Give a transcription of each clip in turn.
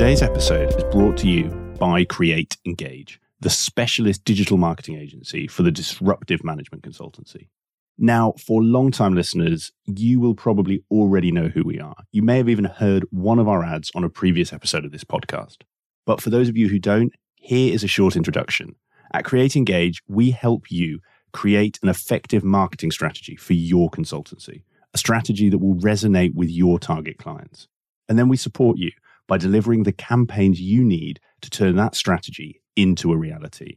Today's episode is brought to you by Create Engage, the specialist digital marketing agency for the disruptive management consultancy. Now, for long-time listeners, you will probably already know who we are. You may have even heard one of our ads on a previous episode of this podcast. But for those of you who don't, here is a short introduction. At Create Engage, we help you create an effective marketing strategy for your consultancy, a strategy that will resonate with your target clients. And then we support you by delivering the campaigns you need to turn that strategy into a reality,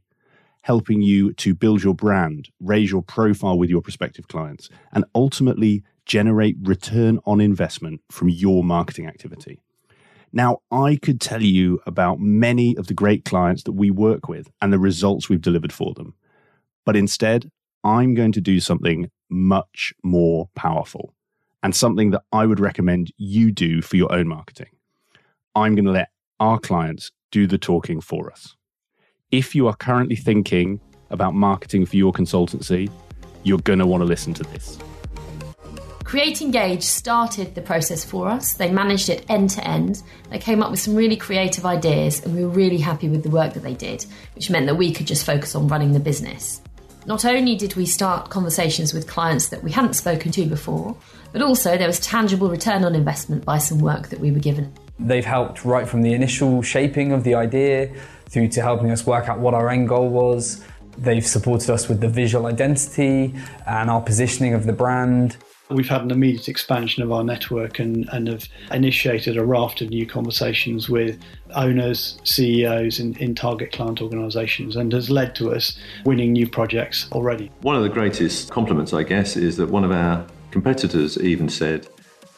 helping you to build your brand, raise your profile with your prospective clients, and ultimately generate return on investment from your marketing activity. Now, I could tell you about many of the great clients that we work with and the results we've delivered for them. But instead, I'm going to do something much more powerful and something that I would recommend you do for your own marketing. I'm going to let our clients do the talking for us. If you are currently thinking about marketing for your consultancy, you're going to want to listen to this. Create Engage started the process for us. They managed it end to end. They came up with some really creative ideas and we were really happy with the work that they did, which meant that we could just focus on running the business. Not only did we start conversations with clients that we hadn't spoken to before, but also there was tangible return on investment by some work that we were given. They've helped right from the initial shaping of the idea through to helping us work out what our end goal was. They've supported us with the visual identity and our positioning of the brand. We've had an immediate expansion of our network and have initiated a raft of new conversations with owners, CEOs in target client organisations, and has led to us winning new projects already. One of the greatest compliments, I guess, is that one of our competitors even said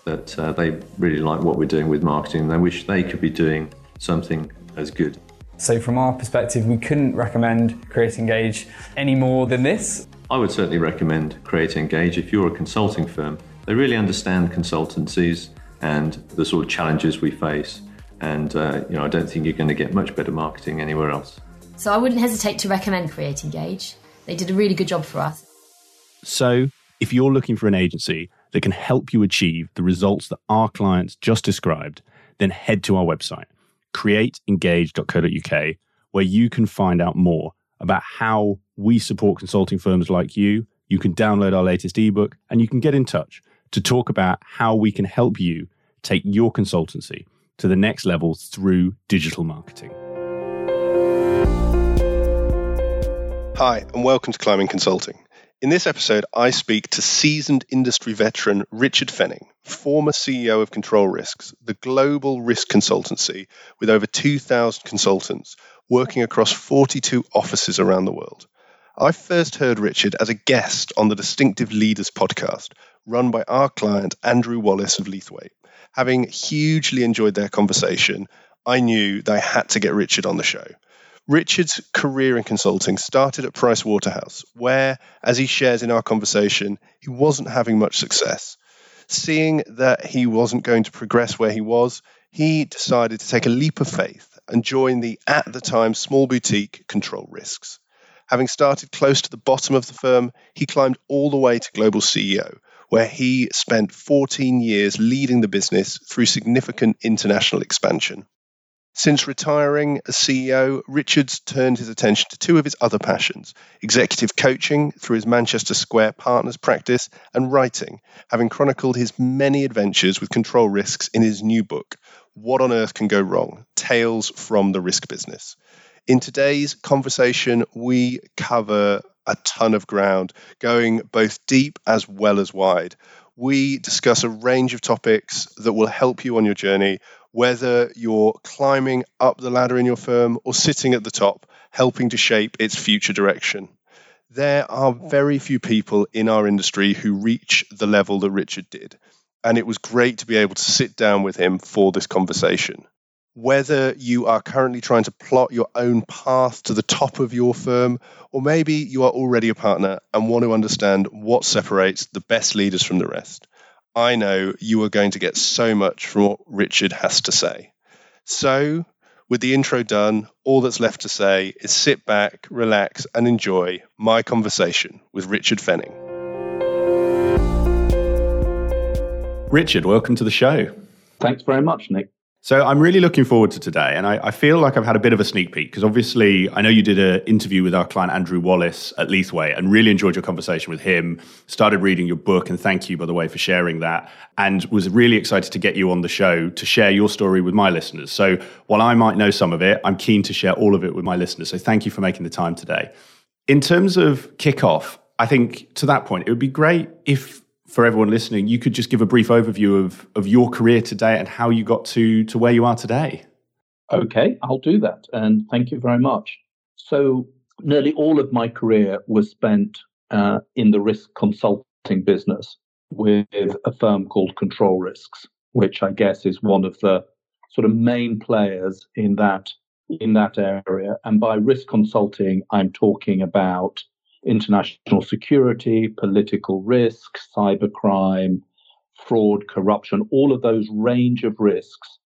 that they really like what we're doing with marketing and they wish they could be doing something as good. So from our perspective, we couldn't recommend Create Engage any more than this. I would certainly recommend Create Engage if you're a consulting firm. They really understand consultancies and the sort of challenges we face. And I don't think you're going to get much better marketing anywhere else. So I wouldn't hesitate to recommend Create Engage. They did a really good job for us. So if you're looking for an agency that can help you achieve the results that our clients just described, then head to our website, createengage.co.uk, where you can find out more about how we support consulting firms like you. You can download our latest ebook and you can get in touch to talk about how we can help you take your consultancy to the next level through digital marketing. Hi, and welcome to Climbing Consulting. In this episode, I speak to seasoned industry veteran Richard Fenning, former CEO of Control Risks, the global risk consultancy with over 2,000 consultants working across 42 offices around the world. I first heard Richard as a guest on the Distinctive Leaders podcast, run by our client Andrew Wallace of Leithwaite. Having hugely enjoyed their conversation, I knew that I had to get Richard on the show. Richard's career in consulting started at Pricewaterhouse, where, as he shares in our conversation, he wasn't having much success. Seeing that he wasn't going to progress where he was, he decided to take a leap of faith and join the, at the time, small boutique Control Risks. Having started close to the bottom of the firm, he climbed all the way to global CEO, where he spent 14 years leading the business through significant international expansion. Since retiring as CEO, Richard's turned his attention to two of his other passions, executive coaching through his Manchester Square Partners practice and writing, having chronicled his many adventures with Control Risks in his new book, What on Earth Can Go Wrong? Tales from the Risk Business. In today's conversation, we cover a ton of ground, going both deep as well as wide. We discuss a range of topics that will help you on your journey, whether you're climbing up the ladder in your firm or sitting at the top, helping to shape its future direction. There are very few people in our industry who reach the level that Richard did, and it was great to be able to sit down with him for this conversation. Whether you are currently trying to plot your own path to the top of your firm, or maybe you are already a partner and want to understand what separates the best leaders from the rest, I know you are going to get so much from what Richard has to say. So, with the intro done, all that's left to say is sit back, relax, and enjoy my conversation with Richard Fenning. Richard, welcome to the show. Thanks very much, Nick. So I'm really looking forward to today, and I feel like I've had a bit of a sneak peek, because obviously I know you did an interview with our client Andrew Wallace at Leithwaite and really enjoyed your conversation with him, started reading your book, and thank you, by the way, for sharing that, and was really excited to get you on the show to share your story with my listeners. So while I might know some of it, I'm keen to share all of it with my listeners. So thank you for making the time today. In terms of kickoff, I think to that point, it would be great if, for everyone listening, you could just give a brief overview of your career today and how you got to where you are today. Okay, I'll do that. And thank you very much. So nearly all of my career was spent in the risk consulting business with a firm called Control Risks, which I guess is one of the sort of main players in that area. And by risk consulting, I'm talking about international security, political risk, cybercrime, fraud, corruption, all of those range of risks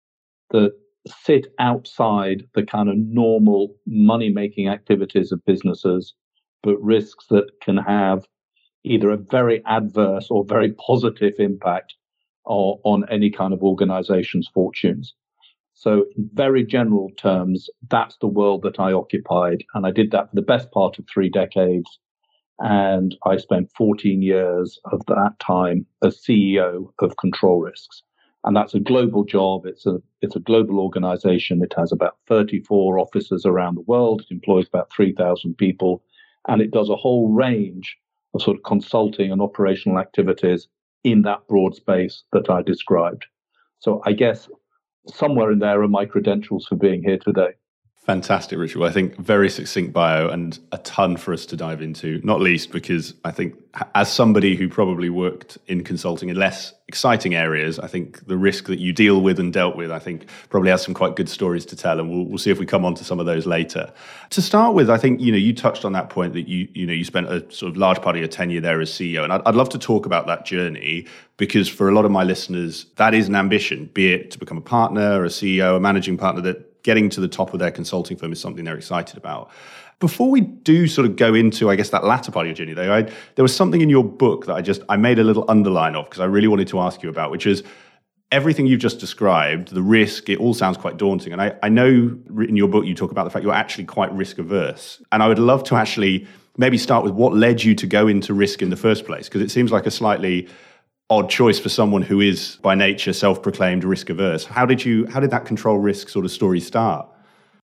that sit outside the kind of normal money-making activities of businesses, but risks that can have either a very adverse or very positive impact on any kind of organization's fortunes. So in very general terms, that's the world that I occupied. And I did that for the best part of 3 decades. And I spent 14 years of that time as CEO of Control Risks. And that's a global job. It's a global organization. It has about 34 offices around the world. It employs about 3,000 people. And it does a whole range of sort of consulting and operational activities in that broad space that I described. So I guess somewhere in there are my credentials for being here today. Fantastic, Richard. Well, I think very succinct bio and a ton for us to dive into, not least because I think as somebody who probably worked in consulting in less exciting areas, I think the risk that you deal with and dealt with, I think probably has some quite good stories to tell. And we'll see if we come on to some of those later. To start with, I think, you touched on that point that you spent a sort of large part of your tenure there as CEO. And I'd love to talk about that journey, because for a lot of my listeners, that is an ambition, be it to become a partner, a CEO, a managing partner, that getting to the top of their consulting firm is something they're excited about. Before we do sort of go into, I guess, that latter part of your journey, though, there was something in your book that I made a little underline of, because I really wanted to ask you about, which is everything you've just described, the risk, it all sounds quite daunting. And I know in your book you talk about the fact you're actually quite risk averse. And I would love to actually maybe start with what led you to go into risk in the first place, because it seems like a slightly odd choice for someone who is by nature self-proclaimed risk averse. How did that Control Risk sort of story start?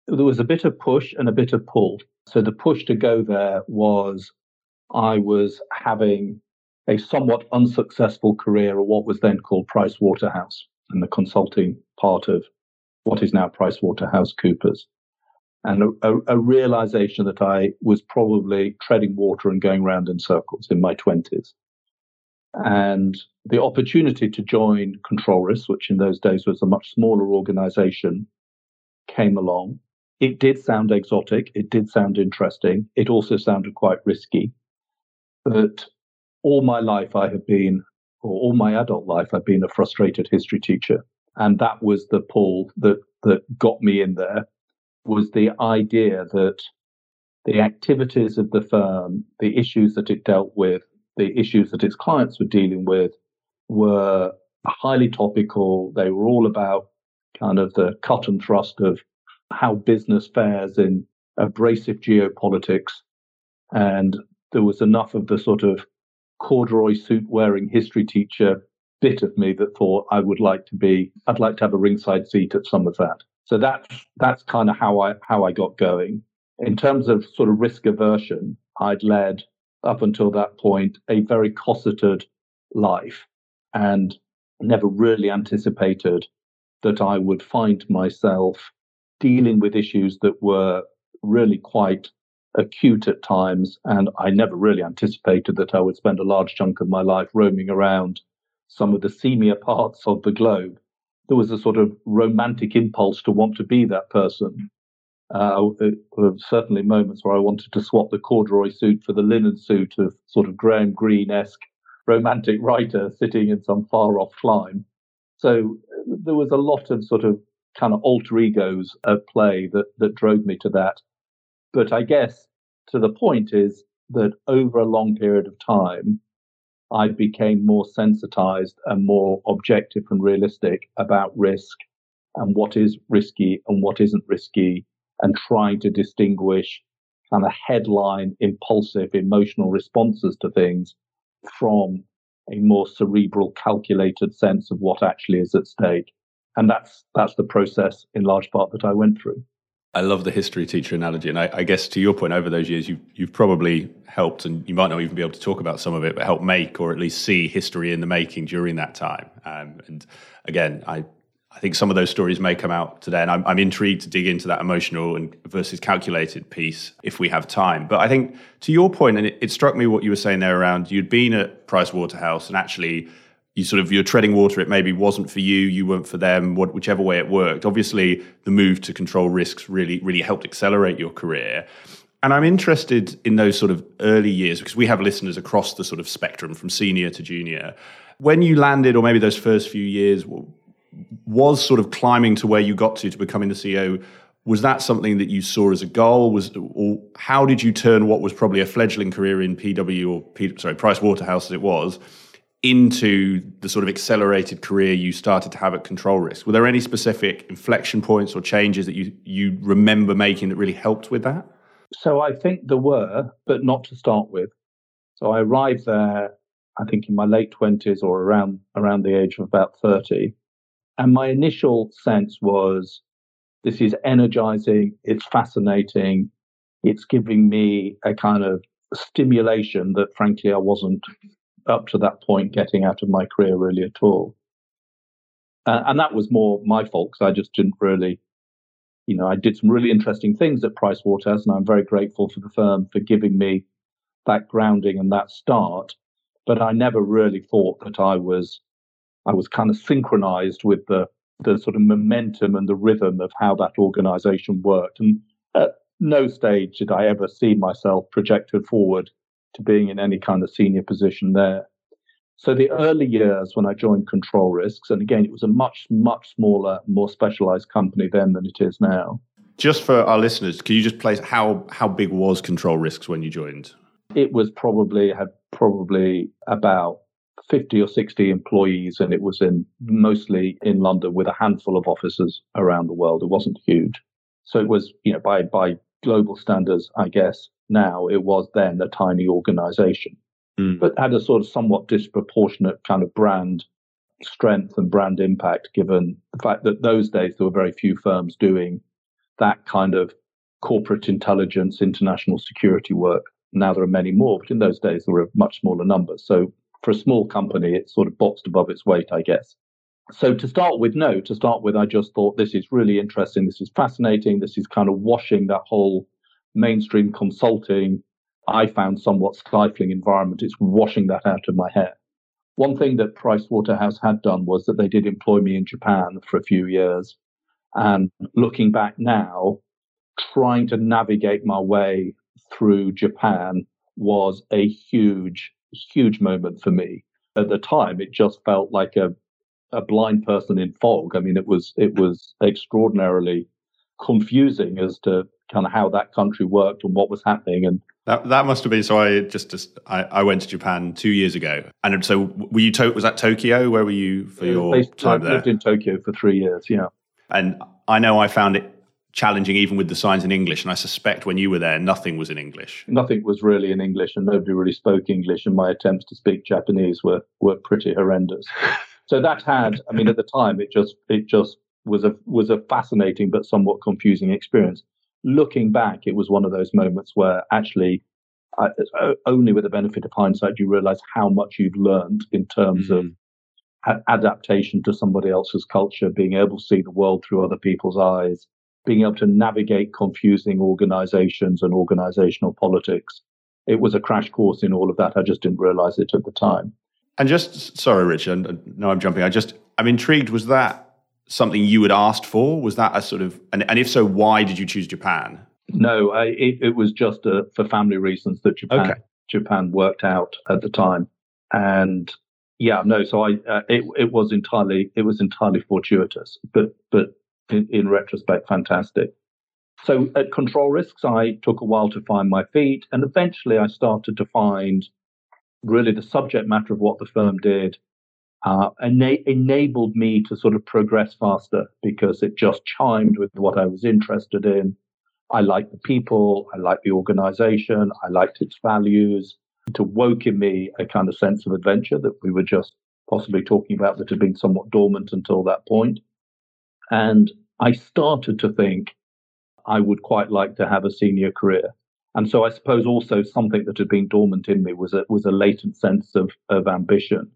There was a bit of push and a bit of pull. So the push to go there was I was having a somewhat unsuccessful career at what was then called Pricewaterhouse and the consulting part of what is now PricewaterhouseCoopers. And a realization that I was probably treading water and going round in circles in my 20s. And the opportunity to join Control Risks, which in those days was a much smaller organization, came along. It did sound exotic. It did sound interesting. It also sounded quite risky. But all my adult life, I've been a frustrated history teacher. And that was the pull that got me in there, was the idea that the activities of the firm, the issues that it dealt with, the issues that its clients were dealing with were highly topical. They were all about kind of the cut and thrust of how business fares in abrasive geopolitics. And there was enough of the sort of corduroy suit wearing history teacher bit of me that thought I'd like to have a ringside seat at some of that. So that's kind of how I got going. In terms of sort of risk aversion, I'd led up until that point a very cosseted life, and never really anticipated that I would find myself dealing with issues that were really quite acute at times. And I never really anticipated that I would spend a large chunk of my life roaming around some of the seamier parts of the globe. There was a sort of romantic impulse to want to be that person. There were certainly moments where I wanted to swap the corduroy suit for the linen suit of sort of Graham Greene-esque romantic writer sitting in some far-off clime. So there was a lot of sort of kind of alter egos at play that drove me to that. But I guess to the point is that over a long period of time, I became more sensitized and more objective and realistic about risk and what is risky and what isn't risky, and trying to distinguish kind of headline, impulsive, emotional responses to things from a more cerebral, calculated sense of what actually is at stake. And that's the process in large part that I went through. I love the history teacher analogy. And I guess to your point, over those years, you've probably helped, and you might not even be able to talk about some of it, but help make or at least see history in the making during that time. And again, I think some of those stories may come out today. And I'm intrigued to dig into that emotional and versus calculated piece if we have time. But I think to your point, and it struck me what you were saying there around you'd been at Pricewaterhouse and actually you're treading water. It maybe wasn't for you, you weren't for them, whichever way it worked. Obviously, the move to Control Risks really, really helped accelerate your career. And I'm interested in those sort of early years, because we have listeners across the sort of spectrum from senior to junior. When you landed, or maybe those first few years, was sort of climbing to where you got to becoming the CEO, was that something that you saw as a goal? Or how did you turn what was probably a fledgling career in Pricewaterhouse as it was, into the sort of accelerated career you started to have at Control Risks? Were there any specific inflection points or changes that you remember making that really helped with that? So I think there were, but not to start with. So I arrived there, I think in my late 20s or around the age of about 30. And my initial sense was, this is energizing, it's fascinating, it's giving me a kind of stimulation that frankly I wasn't up to that point getting out of my career really at all. And that was more my fault, because I just didn't really, I did some really interesting things at Pricewaterhouse, and I'm very grateful for the firm for giving me that grounding and that start. But I never really thought that I was kind of synchronized with the sort of momentum and the rhythm of how that organization worked. And at no stage did I ever see myself projected forward to being in any kind of senior position there. So the early years when I joined Control Risks, and again, it was a much, much smaller, more specialized company then than it is now. Just for our listeners, can you just place how big was Control Risks when you joined? It was probably about 50 or 60 employees, and it was mostly in London with a handful of offices around the world. It wasn't huge. So it was, by global standards, I guess, now, it was then a tiny organization, but had a sort of somewhat disproportionate kind of brand strength and brand impact, given the fact that those days there were very few firms doing that kind of corporate intelligence, international security work. Now there are many more, but in those days there were a much smaller number. So for a small company, it sort of boxed above its weight, I guess. So to start with, I just thought, this is really interesting. This is fascinating. This is kind of washing that whole mainstream consulting, I found somewhat stifling environment. It's washing that out of my hair. One thing that Pricewaterhouse had done was that they did employ me in Japan for a few years. And looking back now, trying to navigate my way through Japan was a huge, huge moment for me. At the time, it just felt like a blind person in fog. I mean, it was extraordinarily confusing as to kind of how that country worked and what was happening. And that must have been, so I went to Japan 2 years ago. And so were you, was that Tokyo? Where were you for your time there? I lived in Tokyo for 3 years, yeah. And I know I found it challenging even with the signs in English. And I suspect when you were there, nothing was in English. Nothing was really in English, and nobody really spoke English. And my attempts to speak Japanese were pretty horrendous. So that had, I mean, at the time, it just was a fascinating but somewhat confusing experience. Looking back, it was one of those moments where actually, only with the benefit of hindsight, you realize how much you've learned in terms of adaptation to somebody else's culture, being able to see the world through other people's eyes, being able to navigate confusing organizations and organizational politics. It was a crash course in all of that. I just didn't realize it at the time. And just, sorry, Richard, no, I'm jumping. I'm intrigued. Was that something you had asked for? Was that a sort of, and if so, why did you choose Japan? No, it was just for family reasons that Japan worked out at the time. And yeah, no, so it was entirely fortuitous, but in retrospect, fantastic. So at Control Risks, I took a while to find my feet, and eventually I started to find really the subject matter of what the firm did and they enabled me to sort of progress faster because it just chimed with what I was interested in. I liked the people, I liked the organization, I liked its values. It awoke in me a kind of sense of adventure that we were just possibly talking about that had been somewhat dormant until that point. And I started to think I would quite like to have a senior career. And so I suppose also something that had been dormant in me was a latent sense of ambition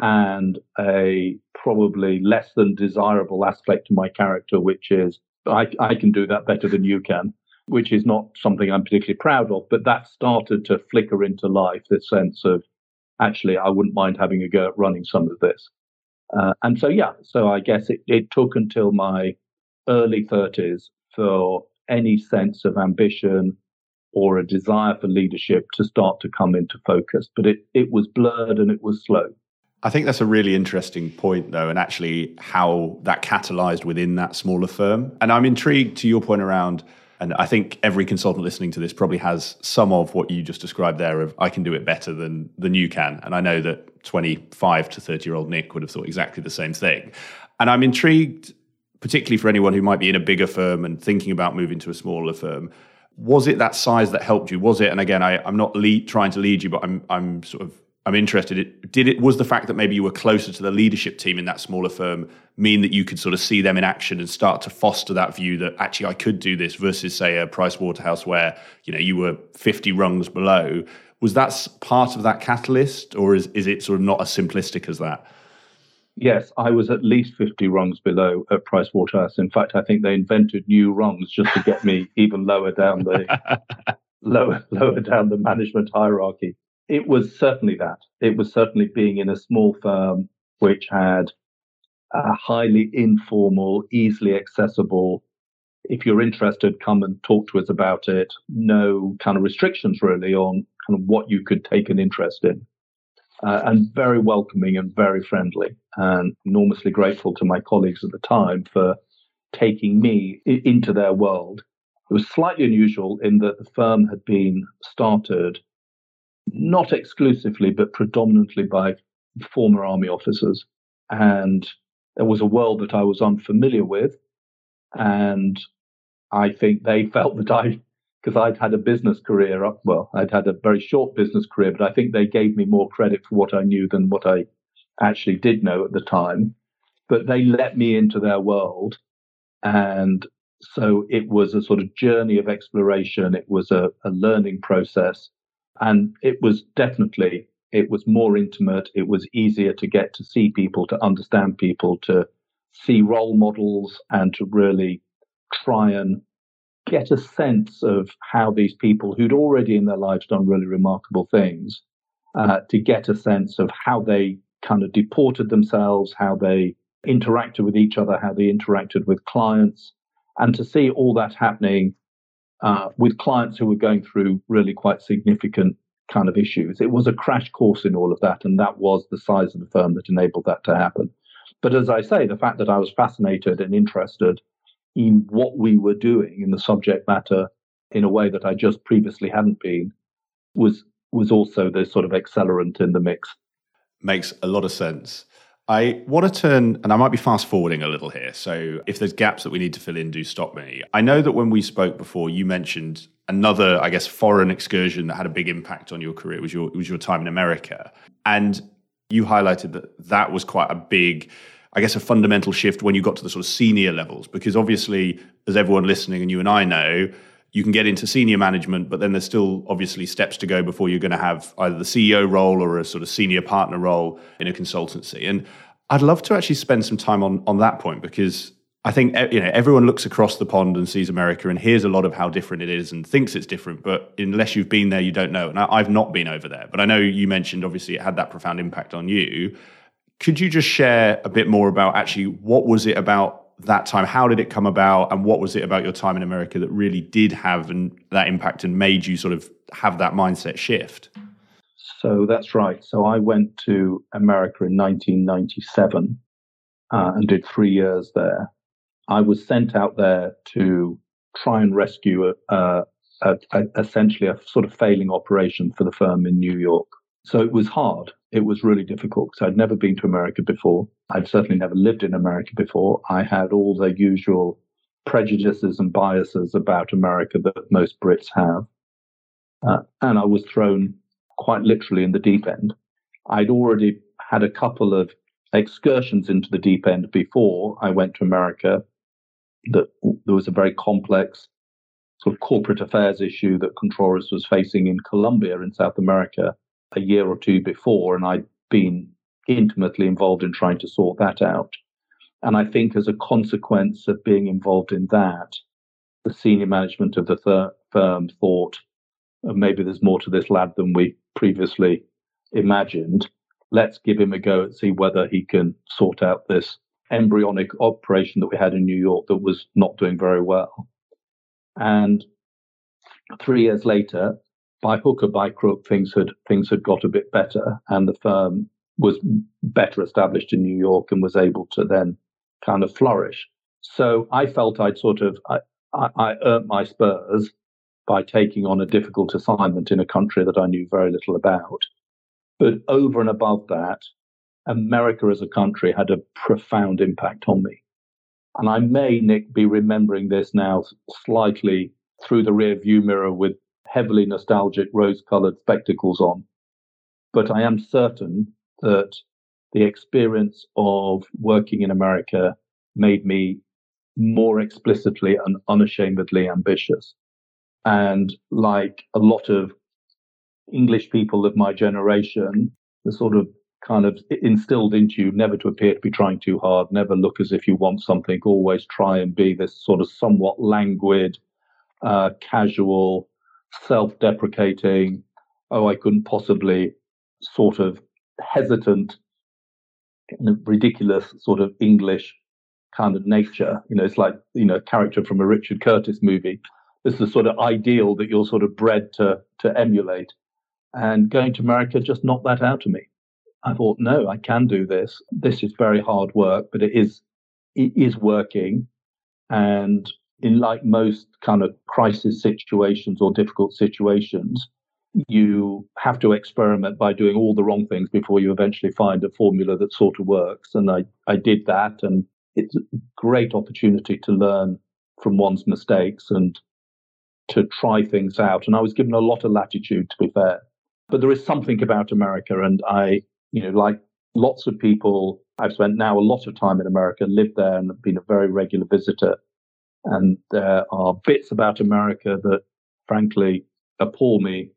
and a probably less than desirable aspect to my character, which is I can do that better than you can, which is not something I'm particularly proud of. But that started to flicker into life, this sense of actually, I wouldn't mind having a go at running some of this. So I guess it took until my early 30s for any sense of ambition or a desire for leadership to start to come into focus. But it was blurred and it was slow. I think that's a really interesting point, though, and actually how that catalyzed within that smaller firm. And I'm intrigued to your point around, and I think every consultant listening to this probably has some of what you just described there of I can do it better than you can. And I know that 25 to 30-year-old Nick would have thought exactly the same thing. And I'm intrigued, particularly for anyone who might be in a bigger firm and thinking about moving to a smaller firm. Was it that size that helped you? Was it, and again, I'm not trying to lead you, but I'm interested. Was the fact that maybe you were closer to the leadership team in that smaller firm mean that you could sort of see them in action and start to foster that view that actually I could do this versus, say, a Pricewaterhouse where, you know, you were 50 rungs below? Was that part of that catalyst, or is it sort of not as simplistic as that? Yes, I was at least 50 rungs below at Pricewaterhouse. In fact, I think they invented new rungs just to get me even lower down the lower down the management hierarchy. It was certainly that. It was certainly being in a small firm which had a highly informal, easily accessible, if you're interested, come and talk to us about it, no kind of restrictions really on kind of what you could take an interest in, and very welcoming and very friendly, and enormously grateful to my colleagues at the time for taking me into their world. It was slightly unusual in that the firm had been started not exclusively, but predominantly by former army officers. And it was a world that I was unfamiliar with. And I think they felt that because I'd had a business career I'd had a very short business career, but I think they gave me more credit for what I knew than what I actually did know at the time. But they let me into their world. And so it was a sort of journey of exploration. It was a learning process. And it was more intimate. It was easier to get to see people, to understand people, to see role models, and to really try and get a sense of how these people who'd already in their lives done really remarkable things, to get a sense of how they kind of deported themselves, how they interacted with each other, how they interacted with clients, and to see all that happening with clients who were going through really quite significant kind of issues. It was a crash course in all of that, and that was the size of the firm that enabled that to happen. But as I say, the fact that I was fascinated and interested in what we were doing in the subject matter in a way that I just previously hadn't been was also the sort of accelerant in the mix. Makes a lot of sense. I want to turn, and I might be fast forwarding a little here, so if there's gaps that we need to fill in, do stop me. I know that when we spoke before, you mentioned another, I guess, foreign excursion that had a big impact on your career was your time in America. And you highlighted that was quite a big, I guess, a fundamental shift when you got to the sort of senior levels, because obviously, as everyone listening and you and I know, you can get into senior management, but then there's still obviously steps to go before you're going to have either the CEO role or a sort of senior partner role in a consultancy. And I'd love to actually spend some time on that point, because I think, you know, everyone looks across the pond and sees America and hears a lot of how different it is and thinks it's different, but unless you've been there, you don't know. And I've not been over there, but I know you mentioned obviously it had that profound impact on you. Could you just share a bit more about actually what was it about that time? How did it come about? And what was it about your time in America that really did have that impact and made you sort of have that mindset shift? So that's right. So I went to America in 1997 and did 3 years there. I was sent out there to try and rescue essentially a sort of failing operation for the firm in New York. So it was hard. It was really difficult because I'd never been to America before. I'd certainly never lived in America before. I had all the usual prejudices and biases about America that most Brits have. And I was thrown quite literally in the deep end. I'd already had a couple of excursions into the deep end before I went to America. That there was a very complex sort of corporate affairs issue that Control Risks was facing in Colombia in South America a year or two before, and I'd been intimately involved in trying to sort that out. And I think as a consequence of being involved in that, the senior management of the firm thought, maybe there's more to this lad than we previously imagined. Let's give him a go and see whether he can sort out this embryonic operation that we had in New York that was not doing very well. And 3 years later, by hook or by crook, things had got a bit better, and the firm was better established in New York and was able to then kind of flourish. So I felt I'd sort of I earned my spurs by taking on a difficult assignment in a country that I knew very little about. But over and above that, America as a country had a profound impact on me. And I may, Nick, be remembering this now slightly through the rear view mirror with heavily nostalgic rose-colored spectacles on. But I am certain that the experience of working in America made me more explicitly and unashamedly ambitious. And like a lot of English people of my generation, the sort of kind of instilled into you never to appear to be trying too hard, never look as if you want something, always try and be this sort of somewhat languid, casual, self-deprecating, I couldn't possibly sort of hesitant, ridiculous sort of English kind of nature. It's like, a character from a Richard Curtis movie. This is the sort of ideal that you're sort of bred to emulate. And going to America just knocked that out of me. I thought, no, I can do this. This is very hard work, but it is working. And in like most kind of crisis situations or difficult situations, you have to experiment by doing all the wrong things before you eventually find a formula that sort of works. And I did that. And it's a great opportunity to learn from one's mistakes and to try things out. And I was given a lot of latitude, to be fair. But there is something about America. And I, like lots of people, I've spent now a lot of time in America, lived there and been a very regular visitor. And there are bits about America that, frankly, appall me.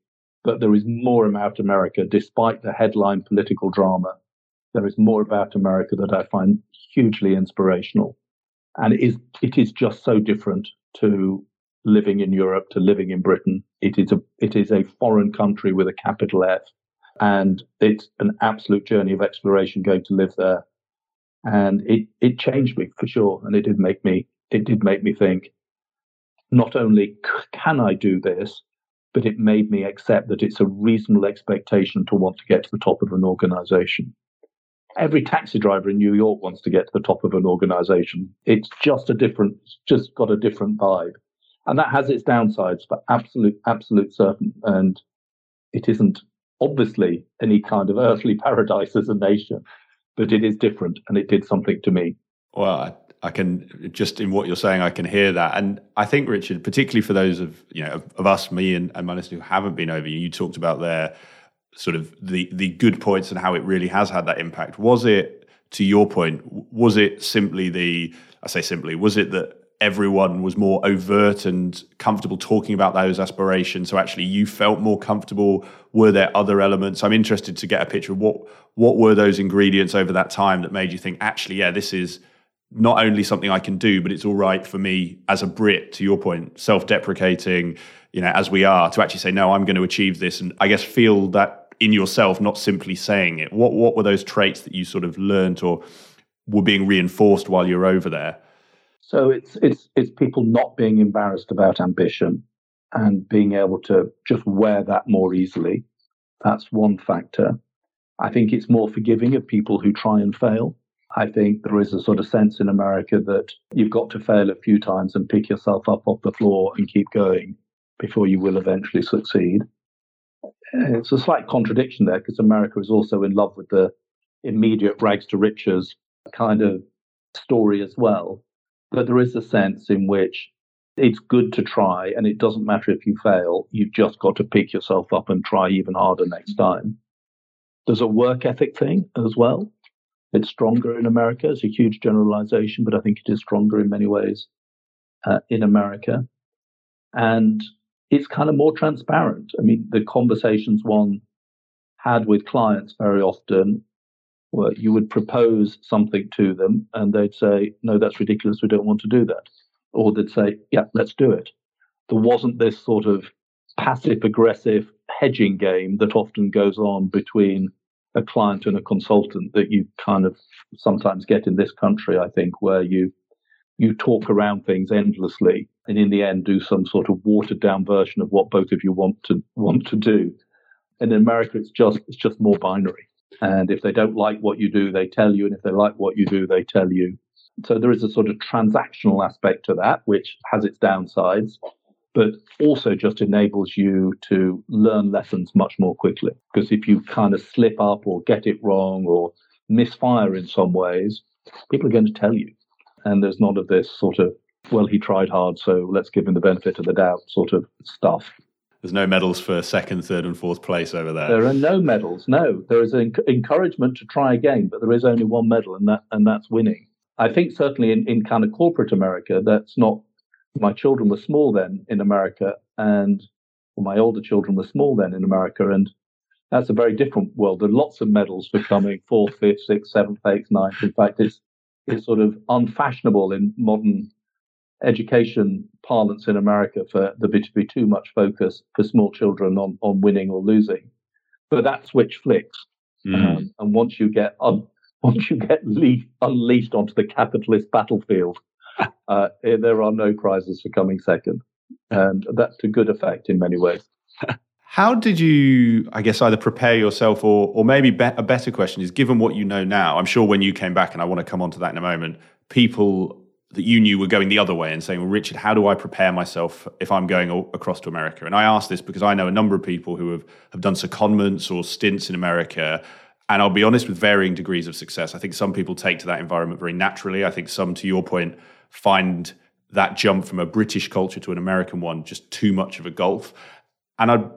But there is more about America, despite the headline political drama. There is more about America that I find hugely inspirational. And it is just so different to living in Europe to living in Britain. It is a foreign country with a capital F, and it's an absolute journey of exploration going to live there. And it changed me for sure, and it did make me think, not only can I do this, but it made me accept that it's a reasonable expectation to want to get to the top of an organization. Every taxi driver in New York wants to get to the top of an organization. It's just got a different vibe. And that has its downsides, but absolute certain. And it isn't obviously any kind of earthly paradise as a nation, but it is different, and it did something to me. Well, I can just, in what you're saying, I can hear that. And I think, Richard, particularly for those of of us, me and my listeners who haven't been over, you talked about their sort of the good points and how it really has had that impact. Was it, to your point, was it simply was it that everyone was more overt and comfortable talking about those aspirations, so actually you felt more comfortable? Were there other elements? I'm interested to get a picture of what were those ingredients over that time that made you think, actually, yeah, this is not only something I can do, but it's all right for me as a Brit, to your point, self-deprecating, as we are, to actually say, no, I'm going to achieve this, and I guess feel that in yourself, not simply saying it. What were those traits that you sort of learnt or were being reinforced while you were over there? So it's people not being embarrassed about ambition and being able to just wear that more easily. That's one factor. I think it's more forgiving of people who try and fail. I think there is a sort of sense in America that you've got to fail a few times and pick yourself up off the floor and keep going before you will eventually succeed. it's a slight contradiction there, because America is also in love with the immediate rags to riches kind of story as well. But there is a sense in which it's good to try, and it doesn't matter if you fail. You've just got to pick yourself up and try even harder next time. There's a work ethic thing as well. It's stronger in America. It's a huge generalization, but I think it is stronger in many ways in America. And it's kind of more transparent. I mean, the conversations one had with clients very often were you would propose something to them and they'd say, no, that's ridiculous. We don't want to do that. Or they'd say, yeah, let's do it. There wasn't this sort of passive aggressive hedging game that often goes on between a client and a consultant that you kind of sometimes get in this country, I think, where you talk around things endlessly and in the end do some sort of watered down version of what both of you want to do. And in America, it's just more binary. And if they don't like what you do, they tell you. And if they like what you do, they tell you. So there is a sort of transactional aspect to that, which has its downsides, but also just enables you to learn lessons much more quickly. Because if you kind of slip up or get it wrong or misfire in some ways, people are going to tell you. And there's none of this sort of, well, he tried hard, so let's give him the benefit of the doubt sort of stuff. There's no medals for second, third and fourth place over there. There are no medals, no. There is an encouragement to try again, but there is only one medal, and that's winning. I think certainly in kind of corporate America, that's not, my children were small then in America, and well, my older children were small then in America, and that's a very different world. There are lots of medals for coming fourth, fifth, sixth, seventh, eighth, ninth. In fact, it's sort of unfashionable in modern education parlance in America for there to be too much focus for small children on winning or losing. But that switch flicks. Mm. And once you get unleashed onto the capitalist battlefield, there are no prizes for coming second. And that's to good effect in many ways. How did you, I guess, either prepare yourself or maybe a better question is, given what you know now, I'm sure when you came back, and I want to come on to that in a moment, people that you knew were going the other way and saying, well, Richard, how do I prepare myself if I'm going across to America? And I ask this because I know a number of people who have done secondments or stints in America. And I'll be honest, with varying degrees of success. I think some people take to that environment very naturally. I think some, to your point, find that jump from a British culture to an American one just too much of a gulf. And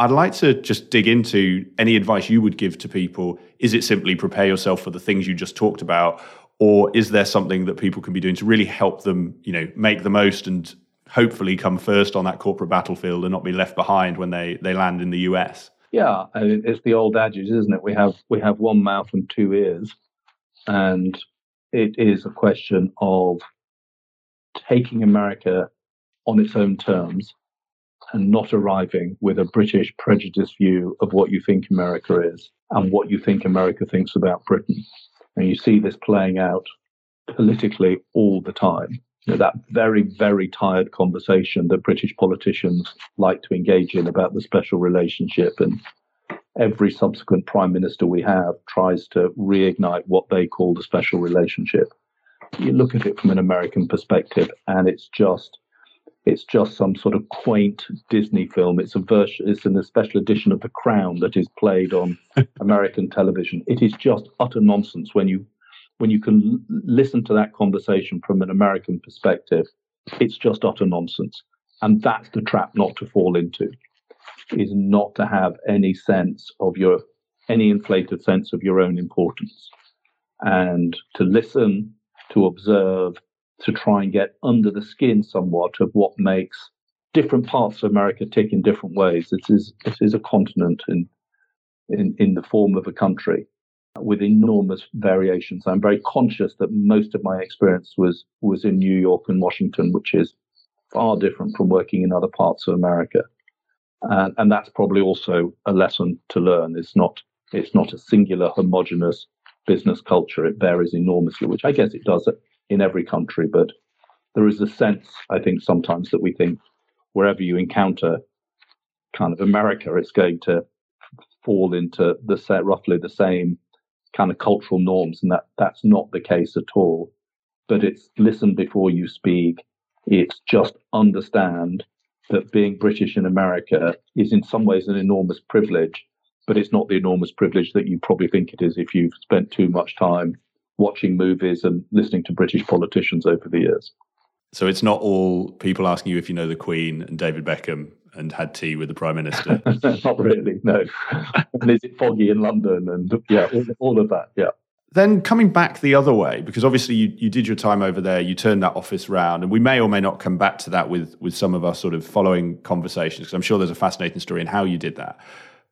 I'd like to just dig into any advice you would give to people. Is it simply prepare yourself for the things you just talked about? Or is there something that people can be doing to really help them, you know, make the most and hopefully come first on that corporate battlefield and not be left behind when they land in the US? Yeah, I mean, it's the old adage, isn't it? We have one mouth and two ears, and it is a question of taking America on its own terms and not arriving with a British prejudiced view of what you think America is and what you think America thinks about Britain. And you see this playing out politically all the time. You know, that very, very tired conversation that British politicians like to engage in about the special relationship. And every subsequent prime minister we have tries to reignite what they call the special relationship. You look at it from an American perspective, and it's just some sort of quaint Disney film. It's in a special edition of The Crown that is played on American television. It is just utter nonsense when you can listen to that conversation from an American perspective. It's just utter nonsense. And that's the trap not to fall into, is not to have any sense of any inflated sense of your own importance, and to listen, to observe, to try and get under the skin somewhat of what makes different parts of America tick in different ways. It is a continent in the form of a country with enormous variations. I'm very conscious that most of my experience was in New York and Washington, which is far different from working in other parts of America. And that's probably also a lesson to learn. It's not a singular homogenous business culture. It varies enormously, which I guess it does in every country, but there is a sense, I think, sometimes that we think wherever you encounter kind of America, it's going to fall into roughly the same kind of cultural norms, and that's not the case at all. But it's listen before you speak. It's just understand that being British in America is in some ways an enormous privilege, but it's not the enormous privilege that you probably think it is if you've spent too much time watching movies and listening to British politicians over the years. So it's not all people asking you if you know the Queen and David Beckham and had tea with the Prime Minister. Not really, no. And is it foggy in London? And yeah, all of that, yeah. Then coming back the other way, because obviously you did your time over there, you turned that office round, and we may or may not come back to that with some of our sort of following conversations, because I'm sure there's a fascinating story in how you did that.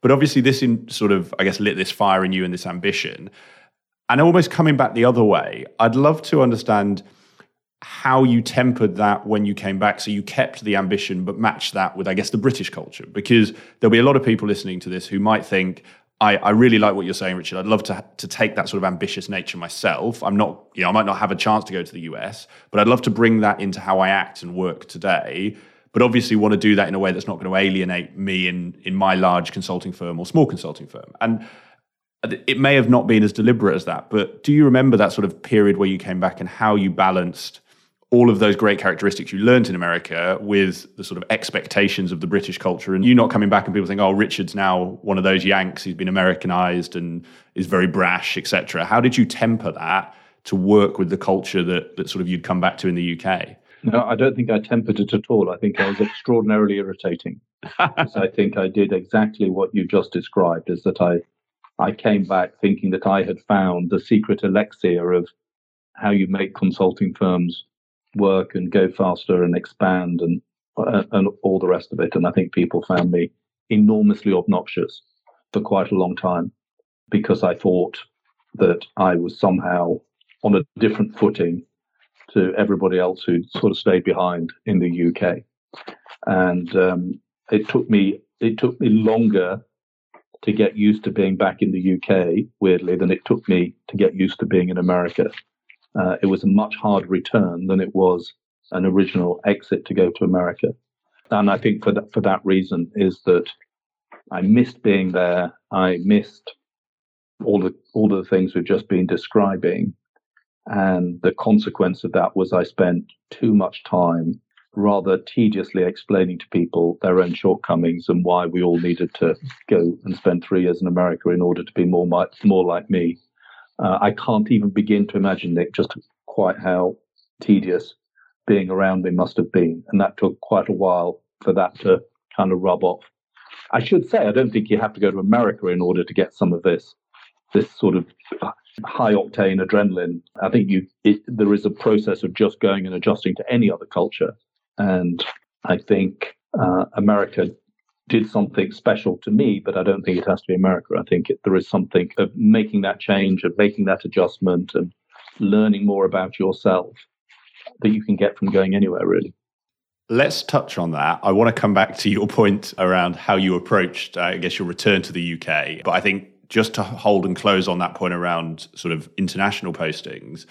But obviously this lit this fire in you and this ambition. And almost coming back the other way, I'd love to understand how you tempered that when you came back. So you kept the ambition, but matched that with, I guess, the British culture, because there'll be a lot of people listening to this who might think, I really like what you're saying, Richard. I'd love to take that sort of ambitious nature myself. I might not have a chance to go to the US, but I'd love to bring that into how I act and work today, but obviously want to do that in a way that's not going to alienate me in my large consulting firm or small consulting firm. And it may have not been as deliberate as that, but do you remember that sort of period where you came back and how you balanced all of those great characteristics you learned in America with the sort of expectations of the British culture, and you not coming back and people think, oh, Richard's now one of those Yanks who's been Americanized and is very brash, etc. How did you temper that to work with the culture that sort of you'd come back to in the UK? No, I don't think I tempered it at all. I think I was extraordinarily irritating. So I think I did exactly what you just described, is that I came back thinking that I had found the secret elixir of how you make consulting firms work and go faster and expand and all the rest of it. And I think people found me enormously obnoxious for quite a long time, because I thought that I was somehow on a different footing to everybody else who'd sort of stayed behind in the UK. And it took me longer to get used to being back in the UK, weirdly, than it took me to get used to being in America. It was a much harder return than it was an original exit to go to America. And I think for that reason is that I missed being there. I missed all the things we've just been describing. And the consequence of that was I spent too much time rather tediously explaining to people their own shortcomings and why we all needed to go and spend 3 years in America in order to be more like me. I can't even begin to imagine, Nick, just quite how tedious being around me must have been. And that took quite a while for that to kind of rub off. I should say, I don't think you have to go to America in order to get some of this sort of high-octane adrenaline. I think there is a process of just going and adjusting to any other culture. And I think America did something special to me, but I don't think it has to be America. I think there is something of making that change, of making that adjustment, and learning more about yourself that you can get from going anywhere, really. Let's touch on that. I want to come back to your point around how you approached, I guess, your return to the UK. But I think just to hold and close on that point around sort of international postings,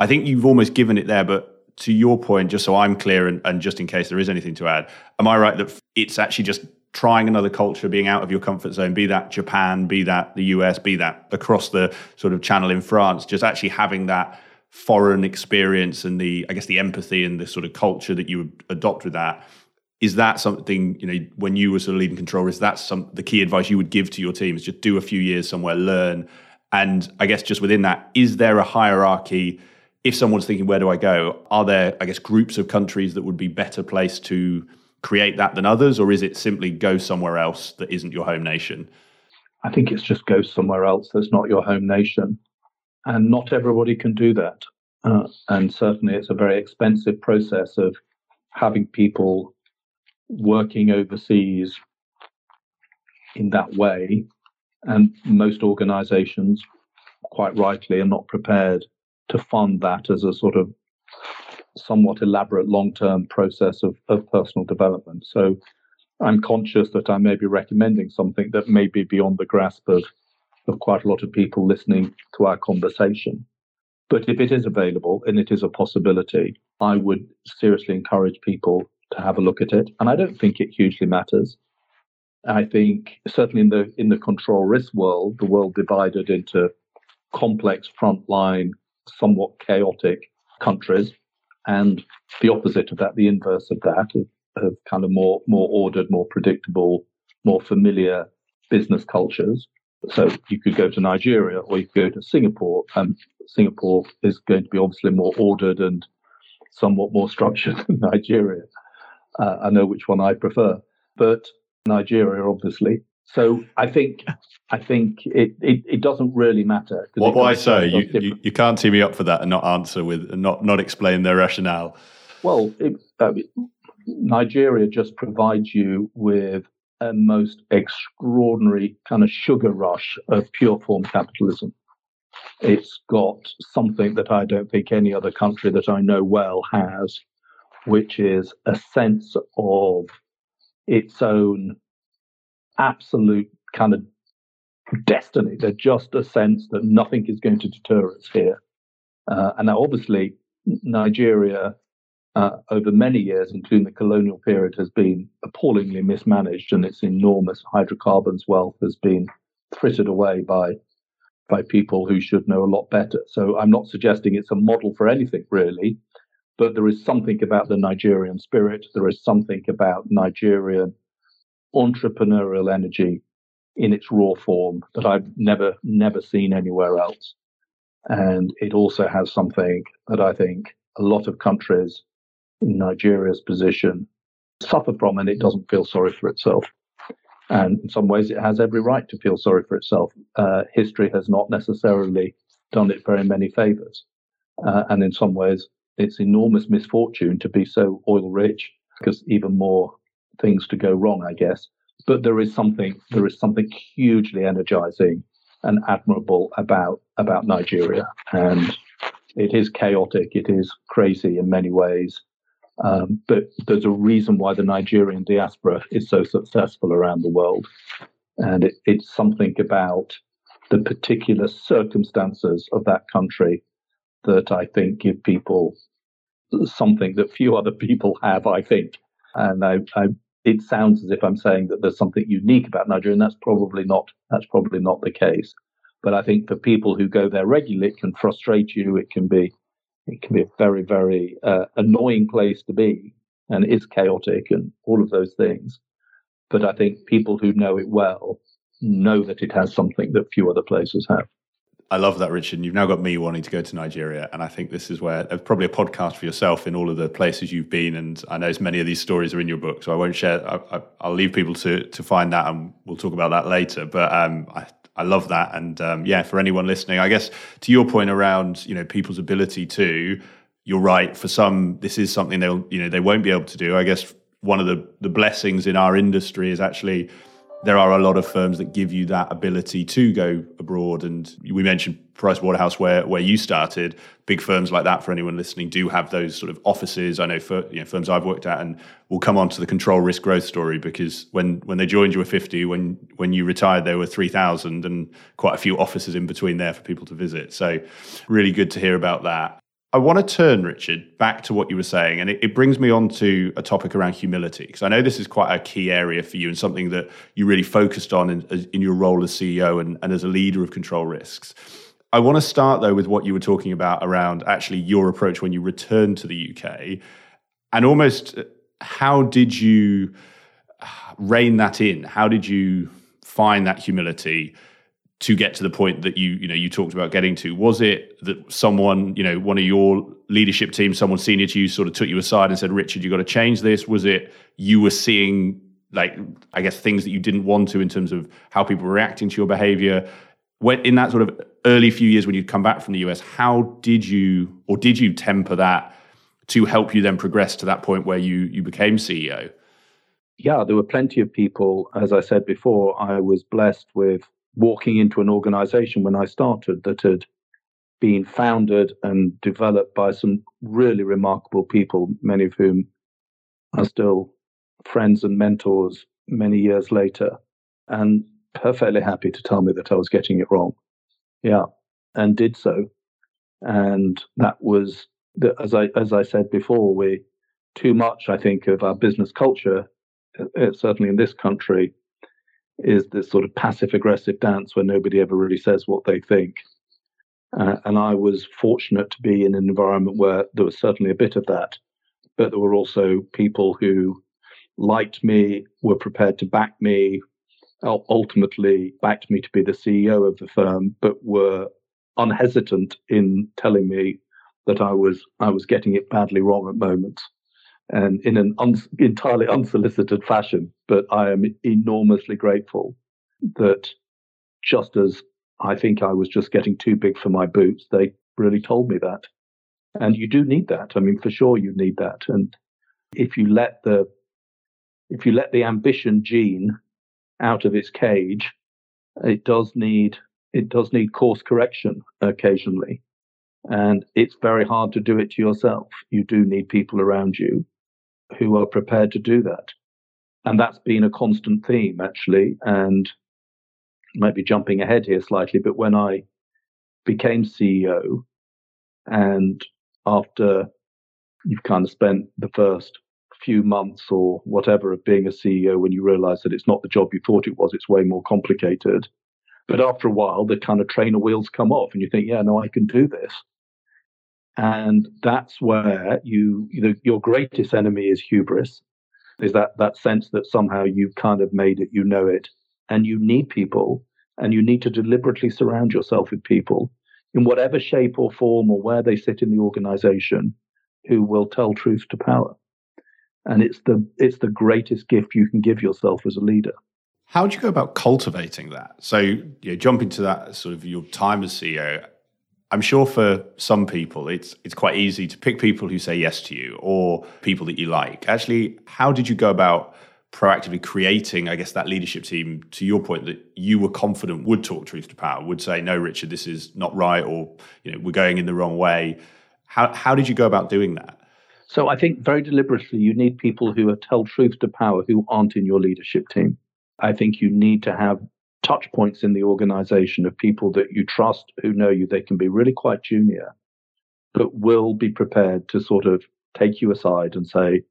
I think you've almost given it there, but to your point, just so I'm clear and just in case there is anything to add, am I right that it's actually just trying another culture, being out of your comfort zone, be that Japan, be that the US, be that across the sort of channel in France, just actually having that foreign experience and the, I guess, the empathy and the sort of culture that you adopt with that. Is that something, when you were sort of leading Control, is that the key advice you would give to your team is just do a few years somewhere, learn? And I guess just within that, is there a hierarchy? If someone's thinking, where do I go? Are there, I guess, groups of countries that would be better placed to create that than others? Or is it simply go somewhere else that isn't your home nation? I think it's just go somewhere else that's not your home nation. And not everybody can do that. And certainly it's a very expensive process of having people working overseas in that way. And most organizations, quite rightly, are not prepared to fund that as a sort of somewhat elaborate long-term process of personal development. So I'm conscious that I may be recommending something that may be beyond the grasp of quite a lot of people listening to our conversation. But if it is available and it is a possibility, I would seriously encourage people to have a look at it. And I don't think it hugely matters. I think certainly in the control risk world, the world divided into complex frontline, somewhat chaotic countries, and the opposite of that, the inverse of that, of kind of more ordered, more predictable, more familiar business cultures. So you could go to Nigeria or you could go to Singapore, and Singapore is going to be obviously more ordered and somewhat more structured than Nigeria. I know which one I prefer, but Nigeria, obviously. So I think it doesn't really matter. Why so? You can't tee me up for that and not answer with and not explain their rationale. Well, Nigeria just provides you with a most extraordinary kind of sugar rush of pure form capitalism. It's got something that I don't think any other country that I know well has, which is a sense of its own absolute kind of destiny. There's just a sense that nothing is going to deter us here. And now, obviously, Nigeria, over many years, including the colonial period, has been appallingly mismanaged, and its enormous hydrocarbons wealth has been frittered away by people who should know a lot better. So I'm not suggesting it's a model for anything, really, but there is something about the Nigerian spirit. There is something about Nigerian entrepreneurial energy in its raw form that I've never seen anywhere else. And it also has something that I think a lot of countries in Nigeria's position suffer from, and it doesn't feel sorry for itself. And in some ways, it has every right to feel sorry for itself. History has not necessarily done it very many favors. And in some ways, it's enormous misfortune to be so oil rich, because even more things to go wrong, I guess. But there is something hugely energizing and admirable about Nigeria. And it is chaotic. It is crazy in many ways. But there's a reason why the Nigerian diaspora is so successful around the world. And it's something about the particular circumstances of that country that I think give people something that few other people have, I think. And it sounds as if I'm saying that there's something unique about Nigeria, and that's probably not the case. But I think for people who go there regularly, it can frustrate you. It can be a very, very annoying place to be, and it is chaotic and all of those things. But I think people who know it well know that it has something that few other places have. I love that, Richard. You've now got me wanting to go to Nigeria. And I think this is where probably a podcast for yourself in all of the places you've been. And I know many of these stories are in your book, so I won't share. I'll leave people to find that, and we'll talk about that later. But I love that. And for anyone listening, I guess to your point around, people's ability to, you're right. For some, this is something they won't be able to do. I guess one of the blessings in our industry is actually, there are a lot of firms that give you that ability to go abroad. And we mentioned Pricewaterhouse, where you started. Big firms like that, for anyone listening, do have those sort of offices. I know firms I've worked at, and we'll come on to the Control Risk growth story, because when they joined you were 50, when you retired there were 3,000, and quite a few offices in between there for people to visit. So really good to hear about that. I want to turn, Richard, back to what you were saying, and it brings me on to a topic around humility, because I know this is quite a key area for you and something that you really focused on in your role as CEO and as a leader of Control Risks. I want to start, though, with what you were talking about around actually your approach when you returned to the UK, and almost how did you rein that in? How did you find that humility to get to the point that you talked about getting to? Was it that someone, one of your leadership team, someone senior to you sort of took you aside and said, Richard, you've got to change this? Was it you were seeing, I guess, things that you didn't want to in terms of how people were reacting to your behavior? When, in that sort of early few years when you'd come back from the US, how did you temper that to help you then progress to that point where you became CEO? Yeah, there were plenty of people. As I said before, I was blessed with walking into an organization when I started that had been founded and developed by some really remarkable people, many of whom are still friends and mentors many years later, and perfectly happy to tell me that I was getting it wrong. Yeah, and did so. And that was, as I said before, too much, I think, of our business culture, certainly in this country, is this sort of passive-aggressive dance where nobody ever really says what they think. And I was fortunate to be in an environment where there was certainly a bit of that, but there were also people who liked me, were prepared to back me, ultimately backed me to be the CEO of the firm, but were unhesitant in telling me that I was getting it badly wrong at moments, and in an entirely unsolicited fashion. But I am enormously grateful that, just as I think I was just getting too big for my boots, they really told me that. And you do need that. I mean, for sure you need that. And if you let the ambition gene out of its cage, it does need course correction occasionally. And it's very hard to do it to yourself. You do need people around you who are prepared to do that. And that's been a constant theme, actually. And I might be jumping ahead here slightly, but when I became CEO, and after you've kind of spent the first few months or whatever of being a CEO, when you realize that it's not the job you thought it was, it's way more complicated. But after a while, the kind of trainer wheels come off and you think, yeah, no, I can do this. And that's where your greatest enemy is hubris, is that sense that somehow you've kind of made it, you know it, and you need people, and you need to deliberately surround yourself with people in whatever shape or form or where they sit in the organization who will tell truth to power. And it's the greatest gift you can give yourself as a leader. How do you go about cultivating that? So, jumping to that sort of your time as CEO, I'm sure for some people it's quite easy to pick people who say yes to you or people that you like. Actually, how did you go about proactively creating, I guess, that leadership team, to your point, that you were confident would talk truth to power, would say, no, Richard, this is not right, or we're going in the wrong way? How did you go about doing that? So I think very deliberately you need people who are tell truth to power who aren't in your leadership team. I think you need to have touch points in the organization of people that you trust, who know you. They can be really quite junior, but will be prepared to sort of take you aside and say,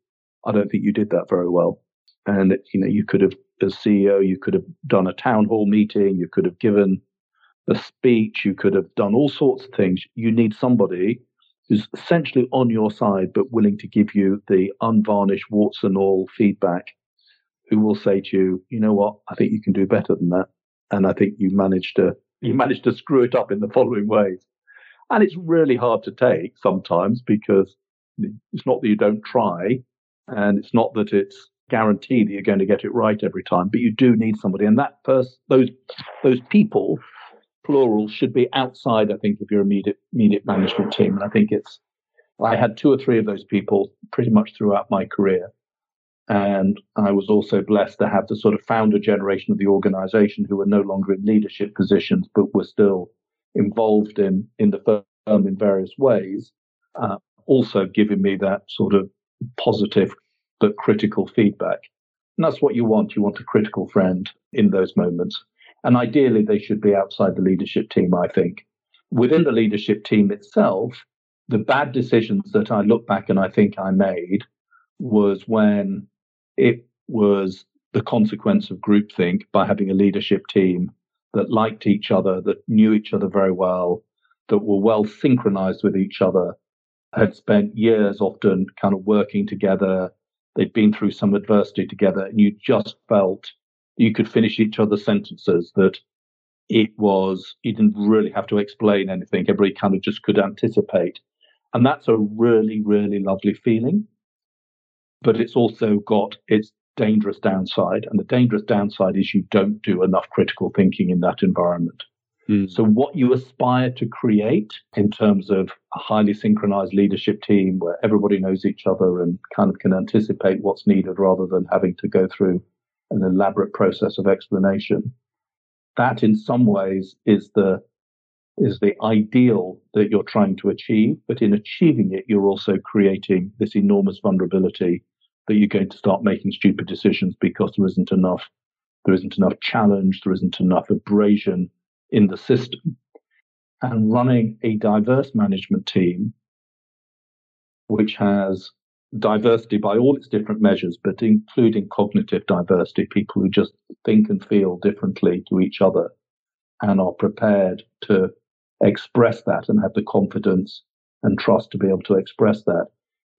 I don't think you did that very well. And, you could have, as CEO, you could have done a town hall meeting, you could have given a speech, you could have done all sorts of things. You need somebody who's essentially on your side, but willing to give you the unvarnished, warts and all feedback, who will say to you, you know what, I think you can do better than that. And I think you managed to screw it up in the following ways. And it's really hard to take sometimes, because it's not that you don't try, and it's not that it's guaranteed that you're going to get it right every time, but you do need somebody. And that those people, plural, should be outside, I think, of your immediate management team. And I think I had 2 or 3 of those people pretty much throughout my career. And I was also blessed to have the sort of founder generation of the organization who were no longer in leadership positions, but were still involved in the firm in various ways, also giving me that sort of positive but critical feedback. And that's what you want. You want a critical friend in those moments. And ideally, they should be outside the leadership team, I think. Within the leadership team itself, the bad decisions that I look back and I think I made was when it was the consequence of groupthink, by having a leadership team that liked each other, that knew each other very well, that were well synchronized with each other, had spent years often kind of working together. They'd been through some adversity together, and you just felt you could finish each other's sentences, that you didn't really have to explain anything. Everybody kind of just could anticipate. And that's a really, really lovely feeling. But it's also got its dangerous downside. And the dangerous downside is you don't do enough critical thinking in that environment. Mm. So what you aspire to create in terms of a highly synchronized leadership team where everybody knows each other and kind of can anticipate what's needed rather than having to go through an elaborate process of explanation, that in some ways is the ideal that you're trying to achieve. But in achieving it, you're also creating this enormous vulnerability that you're going to start making stupid decisions, because there isn't enough challenge, there isn't enough abrasion in the system. And running a diverse management team, which has diversity by all its different measures, but including cognitive diversity, people who just think and feel differently to each other and are prepared to express that and have the confidence and trust to be able to express that,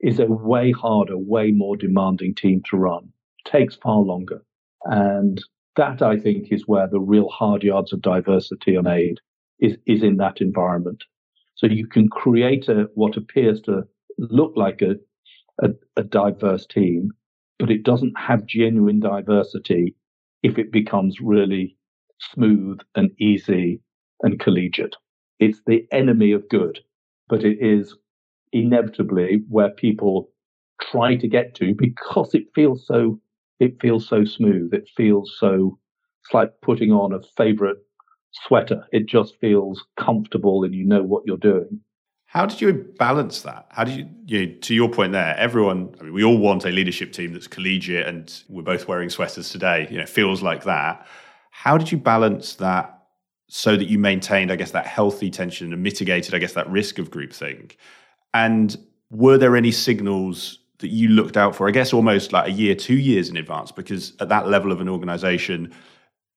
is a way harder, way more demanding team to run. takes far longer. And that, I think, is where the real hard yards of diversity are made, is in that environment. So you can create what appears to look like a diverse team, but it doesn't have genuine diversity if it becomes really smooth and easy and collegiate. It's the enemy of good, but it is inevitably where people try to get to because it feels so smooth. It feels so, it's like putting on a favorite sweater. It just feels comfortable and you know what you're doing. How did you balance that? How did you to your point there, everyone, I mean, we all want a leadership team that's collegiate and we're both wearing sweaters today, you know, feels like that. How did you balance that so that you maintained, I guess, that healthy tension and mitigated, I guess, that risk of groupthink? And were there any signals that you looked out for, I guess, almost like a year, 2 years in advance? Because at that level of an organization,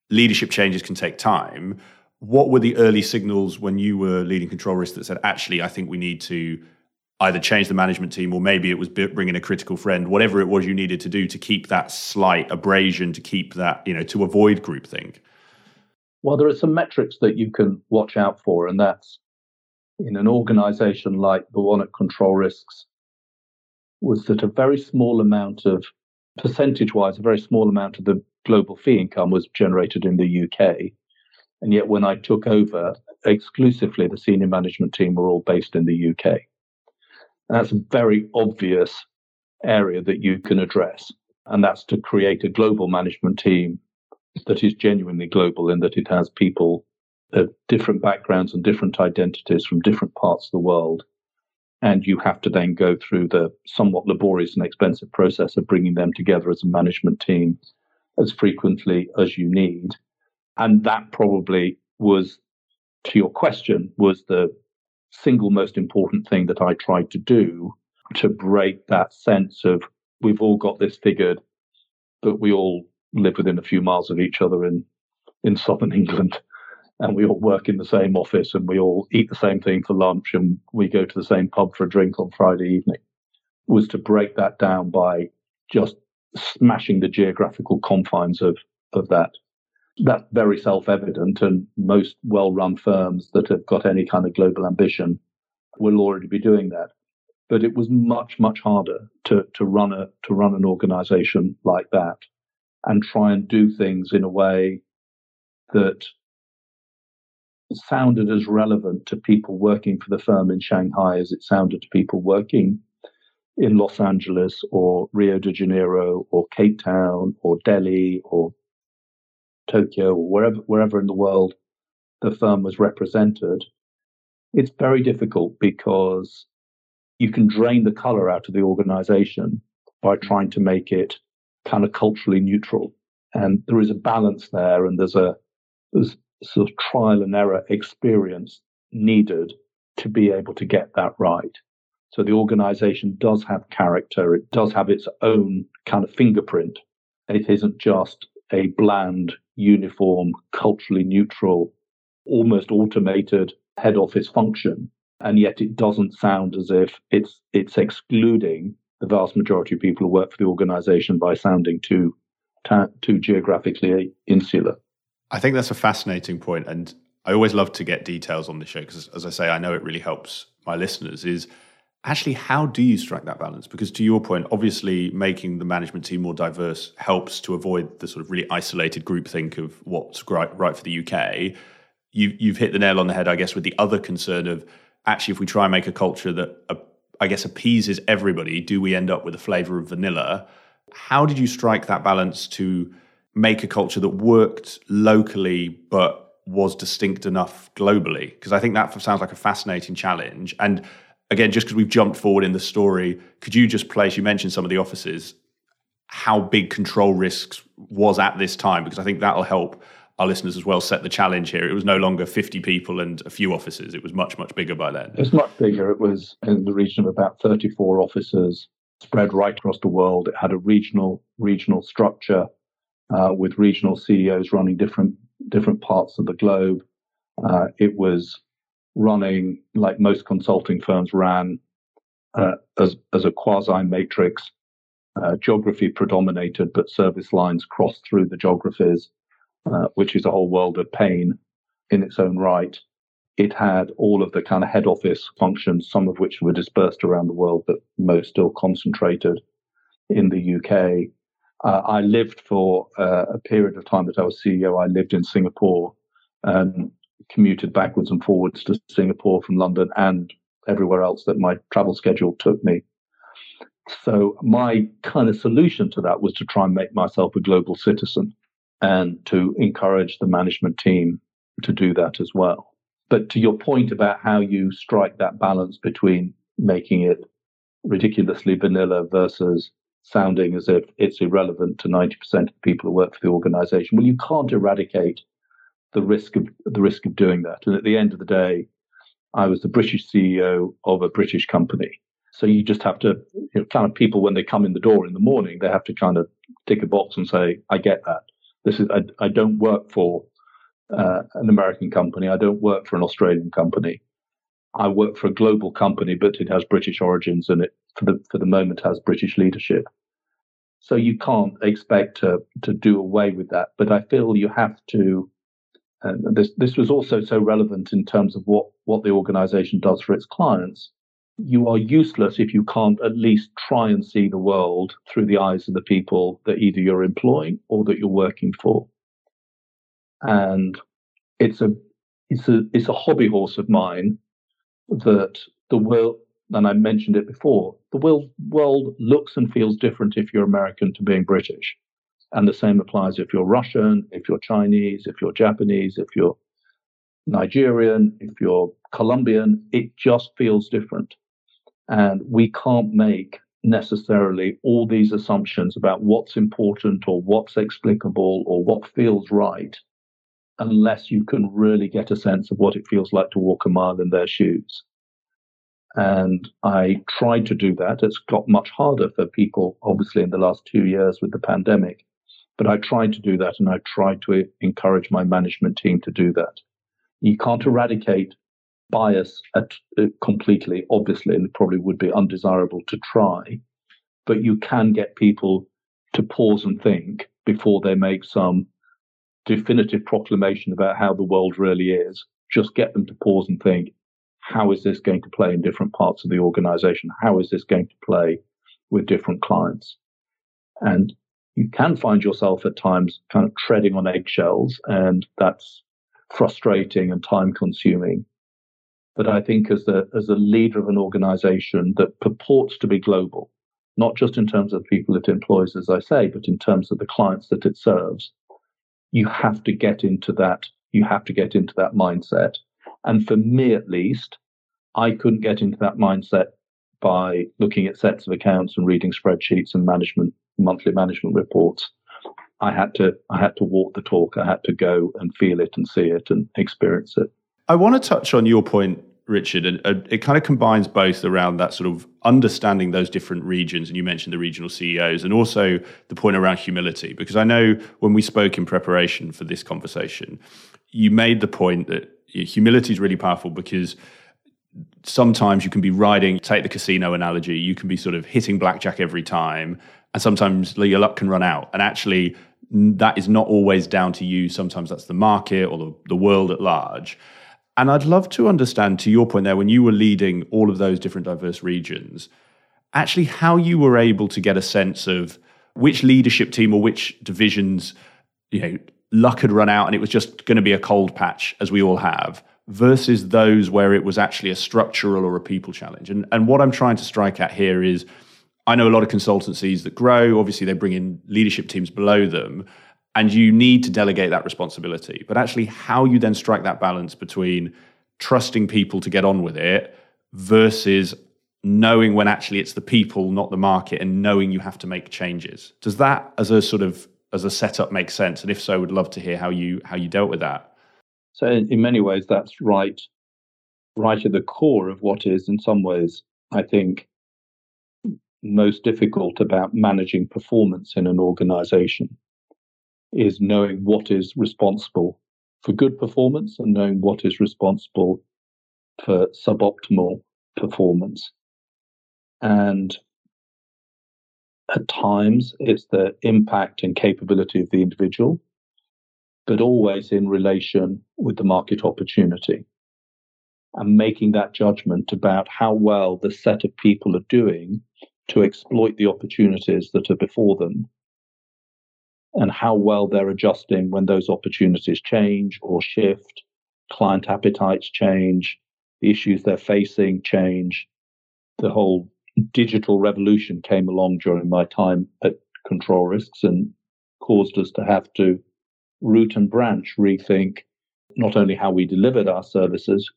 leadership changes can take time. What were the early signals when you were leading Control Risks that said, actually, I think we need to either change the management team, or maybe it was bringing a critical friend, whatever it was you needed to do to keep that slight abrasion, to keep that, you know, to avoid groupthink? Well, there are some metrics that you can watch out for, and that's in an organization like the one at Control Risks, was that a very small amount of, percentage-wise, a very small amount of the global fee income was generated in the UK. And yet when I took over, exclusively the senior management team were all based in the UK. And that's a very obvious area that you can address. And that's to create a global management team that is genuinely global in that it has people of different backgrounds and different identities from different parts of the world. And you have to then go through the somewhat laborious and expensive process of bringing them together as a management team as frequently as you need. And that probably was, to your question, was the single most important thing that I tried to do to break that sense of we've all got this figured, but we all live within a few miles of each other in southern England. And we all work in the same office and we all eat the same thing for lunch and we go to the same pub for a drink on Friday evening, was to break that down by just smashing the geographical confines of that. That's very self-evident, and most well-run firms that have got any kind of global ambition will already be doing that. But it was much, much harder to run an organization like that and try and do things in a way that sounded as relevant to people working for the firm in Shanghai as it sounded to people working in Los Angeles or Rio de Janeiro or Cape Town or Delhi or Tokyo or wherever in the world the firm was represented. It's very difficult because you can drain the color out of the organization by trying to make it kind of culturally neutral. And there is a balance there, and there's sort of trial and error experience needed to be able to get that right. So the organization does have character. It does have its own kind of fingerprint. It isn't just a bland, uniform, culturally neutral, almost automated head office function. And yet it doesn't sound as if it's excluding the vast majority of people who work for the organization by sounding too geographically insular. I think that's a fascinating point, and I always love to get details on this show because, as I say, I know it really helps my listeners, is actually how do you strike that balance? Because to your point, obviously making the management team more diverse helps to avoid the sort of really isolated groupthink of what's right for the UK. You've hit the nail on the head, I guess, with the other concern of actually if we try and make a culture that, I guess, appeases everybody, do we end up with a flavour of vanilla? How did you strike that balance to make a culture that worked locally but was distinct enough globally? Because I think that sounds like a fascinating challenge. And again, just because we've jumped forward in the story, could you just place, you mentioned some of the offices, how big Control Risks was at this time? Because I think that'll help our listeners as well set the challenge here. It was no longer 50 people and a few offices. It was much, much bigger by then. It was much bigger. It was in the region of about 34 offices spread right across the world. It had a regional structure. With regional CEOs running different parts of the globe. It was running, like most consulting firms ran, as a quasi-matrix Geography predominated, but service lines crossed through the geographies, which is a whole world of pain in its own right. It had all of the kind of head office functions, some of which were dispersed around the world, but most still concentrated in the UK. I lived for a period of time that I was CEO. I lived in Singapore and commuted backwards and forwards to Singapore from London and everywhere else that my travel schedule took me. So my kind of solution to that was to try and make myself a global citizen and to encourage the management team to do that as well. But to your point about how you strike that balance between making it ridiculously vanilla versus sounding as if it's irrelevant to 90% of the people who work for the organization, well, you can't eradicate the risk of doing that. And at the end of the day, I was the British CEO of a British company. So you just have to, kind of people, when they come in the door in the morning, they have to kind of tick a box and say, I get that. I don't work for an American company. I don't work for an Australian company. I work for a global company, but it has British origins and it, for the moment, has British leadership. So you can't expect to do away with that. But I feel you have to, and this was also so relevant in terms of what the organization does for its clients. You are useless if you can't at least try and see the world through the eyes of the people that either you're employing or that you're working for. And it's a hobby horse of mine that the world, and I mentioned it before, the world looks and feels different if you're American to being British. And the same applies if you're Russian, if you're Chinese, if you're Japanese, if you're Nigerian, if you're Colombian. It just feels different. And we can't make necessarily all these assumptions about what's important or what's explicable or what feels right unless you can really get a sense of what it feels like to walk a mile in their shoes. And I tried to do that. It's got much harder for people, obviously, in the last 2 years with the pandemic. But I tried to do that, and I tried to encourage my management team to do that. You can't eradicate bias completely, obviously, and it probably would be undesirable to try. But you can get people to pause and think before they make some definitive proclamation about how the world really is. Just get them to pause and think, how is this going to play in different parts of the organization? How is this going to play with different clients? And you can find yourself at times kind of treading on eggshells, and that's frustrating and time consuming. But I think as a leader of an organization that purports to be global, not just in terms of the people it employs, as I say, but in terms of the clients that it serves, you have to get into that. You have to get into that mindset. And for me, at least, I couldn't get into that mindset by looking at sets of accounts and reading spreadsheets and monthly management reports. I had to walk the talk. I had to go and feel it and see it and experience it. I want to touch on your point, Richard, and it kind of combines both around that sort of understanding those different regions, and you mentioned the regional CEOs, and also the point around humility, because I know when we spoke in preparation for this conversation, you made the point that humility is really powerful because sometimes you can be riding, take the casino analogy, you can be sort of hitting blackjack every time, and sometimes your luck can run out. And actually, that is not always down to you. Sometimes that's the market or the world at large. And I'd love to understand, to your point there, when you were leading all of those different diverse regions, actually how you were able to get a sense of which leadership team or which divisions, luck had run out and it was just going to be a cold patch, as we all have, versus those where it was actually a structural or a people challenge. And what I'm trying to strike at here is, I know a lot of consultancies that grow, obviously they bring in leadership teams below them, and you need to delegate that responsibility. But actually how you then strike that balance between trusting people to get on with it versus knowing when actually it's the people, not the market, and knowing you have to make changes. Does that as a setup make sense? And if so, I would love to hear how you dealt with that. So in many ways, that's right at the core of what is, in some ways, I think, most difficult about managing performance in an organization is knowing what is responsible for good performance and knowing what is responsible for suboptimal performance. And At times, it's the impact and capability of the individual, but always in relation with the market opportunity, and making that judgment about how well the set of people are doing to exploit the opportunities that are before them, and how well they're adjusting when those opportunities change or shift, client appetites change, the issues they're facing change. The whole digital revolution came along during my time at Control Risks and caused us to have to root and branch rethink not only how we delivered our services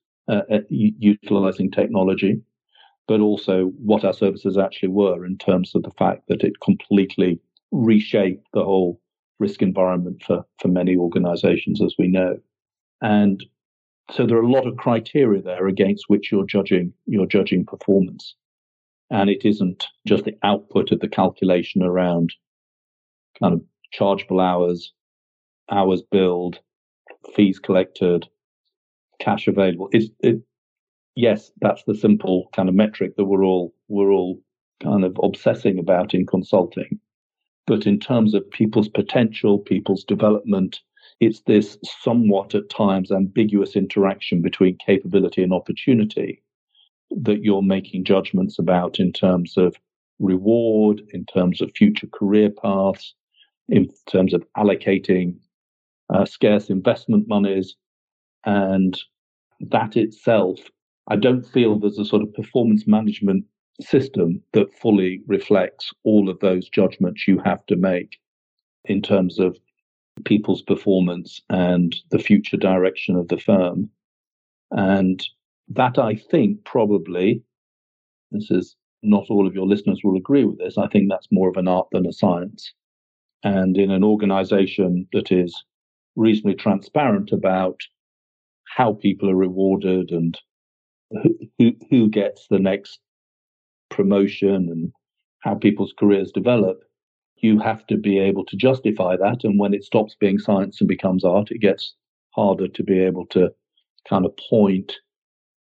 utilizing technology, but also what our services actually were in terms of the fact that it completely reshaped the whole risk environment for many organizations, as we know. And so there are a lot of criteria there against which you're judging performance. And it isn't just the output of the calculation around kind of chargeable hours billed, fees collected, cash available. Yes, that's the simple kind of metric that we're all kind of obsessing about in consulting. But in terms of people's potential, people's development, it's this somewhat at times ambiguous interaction between capability and opportunity that you're making judgments about in terms of reward, in terms of future career paths, in terms of allocating scarce investment monies. And that itself, I don't feel there's a sort of performance management system that fully reflects all of those judgments you have to make in terms of people's performance and the future direction of the firm. And that, I think, probably, this is not all of your listeners will agree with this, I think that's more of an art than a science. And in an organization that is reasonably transparent about how people are rewarded and who gets the next promotion and how people's careers develop, you have to be able to justify that. And when it stops being science and becomes art, it gets harder to be able to kind of point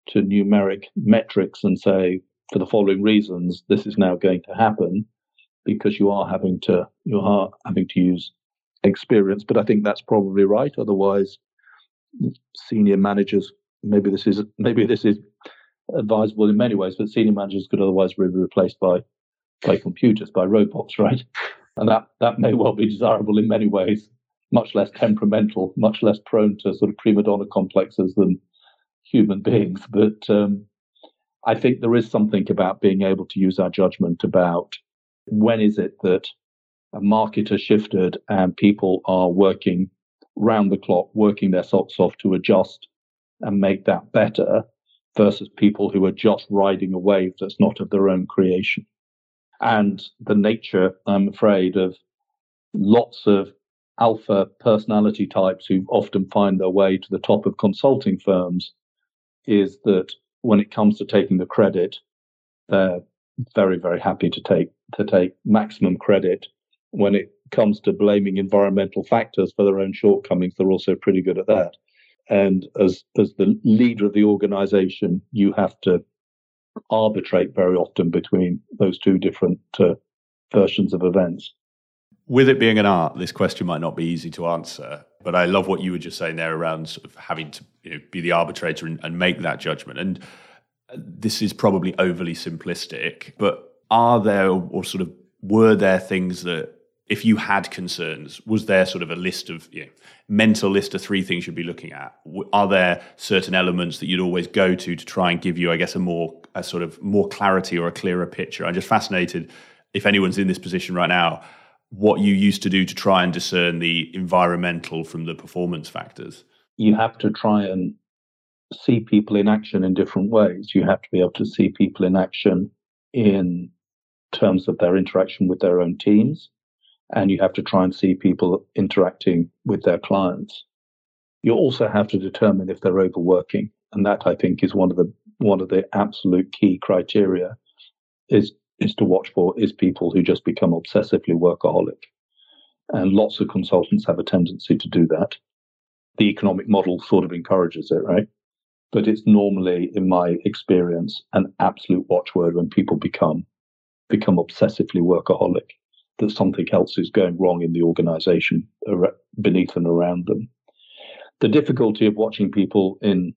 to numeric metrics and say, for the following reasons, this is now going to happen, because you are having to use experience. But I think that's probably right. Otherwise, senior managers, maybe this is advisable in many ways, but senior managers could otherwise be replaced by computers, by robots, right? And that may well be desirable in many ways, much less temperamental, much less prone to sort of prima donna complexes than human beings. But I think there is something about being able to use our judgment about when is it that a market has shifted and people are working round the clock, working their socks off to adjust and make that better, versus people who are just riding a wave that's not of their own creation. And the nature, I'm afraid, of lots of alpha personality types who often find their way to the top of consulting firms is that when it comes to taking the credit, they're very, very happy to take maximum credit. When it comes to blaming environmental factors for their own shortcomings, they're also pretty good at that. And as the leader of the organization, you have to arbitrate very often between those two different versions of events. With it being an art, this question might not be easy to answer, but I love what you were just saying there around sort of having to, be the arbitrator and make that judgment. And this is probably overly simplistic, but were there things that, if you had concerns, was there sort of a list of mental list of three things you'd be looking at? Are there certain elements that you'd always go to try and give you, I guess, a more clarity or a clearer picture? I'm just fascinated, if anyone's in this position right now, what you used to do to try and discern the environmental from the performance factors. You have to try and see people in action in different ways. You have to be able to see people in action in terms of their interaction with their own teams. And you have to try and see people interacting with their clients. You also have to determine if they're overworking. And that, I think, is one of the absolute key criteria is to watch for is people who just become obsessively workaholic. And lots of consultants have a tendency to do that. The economic model sort of encourages it, right? But it's normally, in my experience, an absolute watchword when people become obsessively workaholic. that something else is going wrong in the organization beneath and around them. The difficulty of watching people in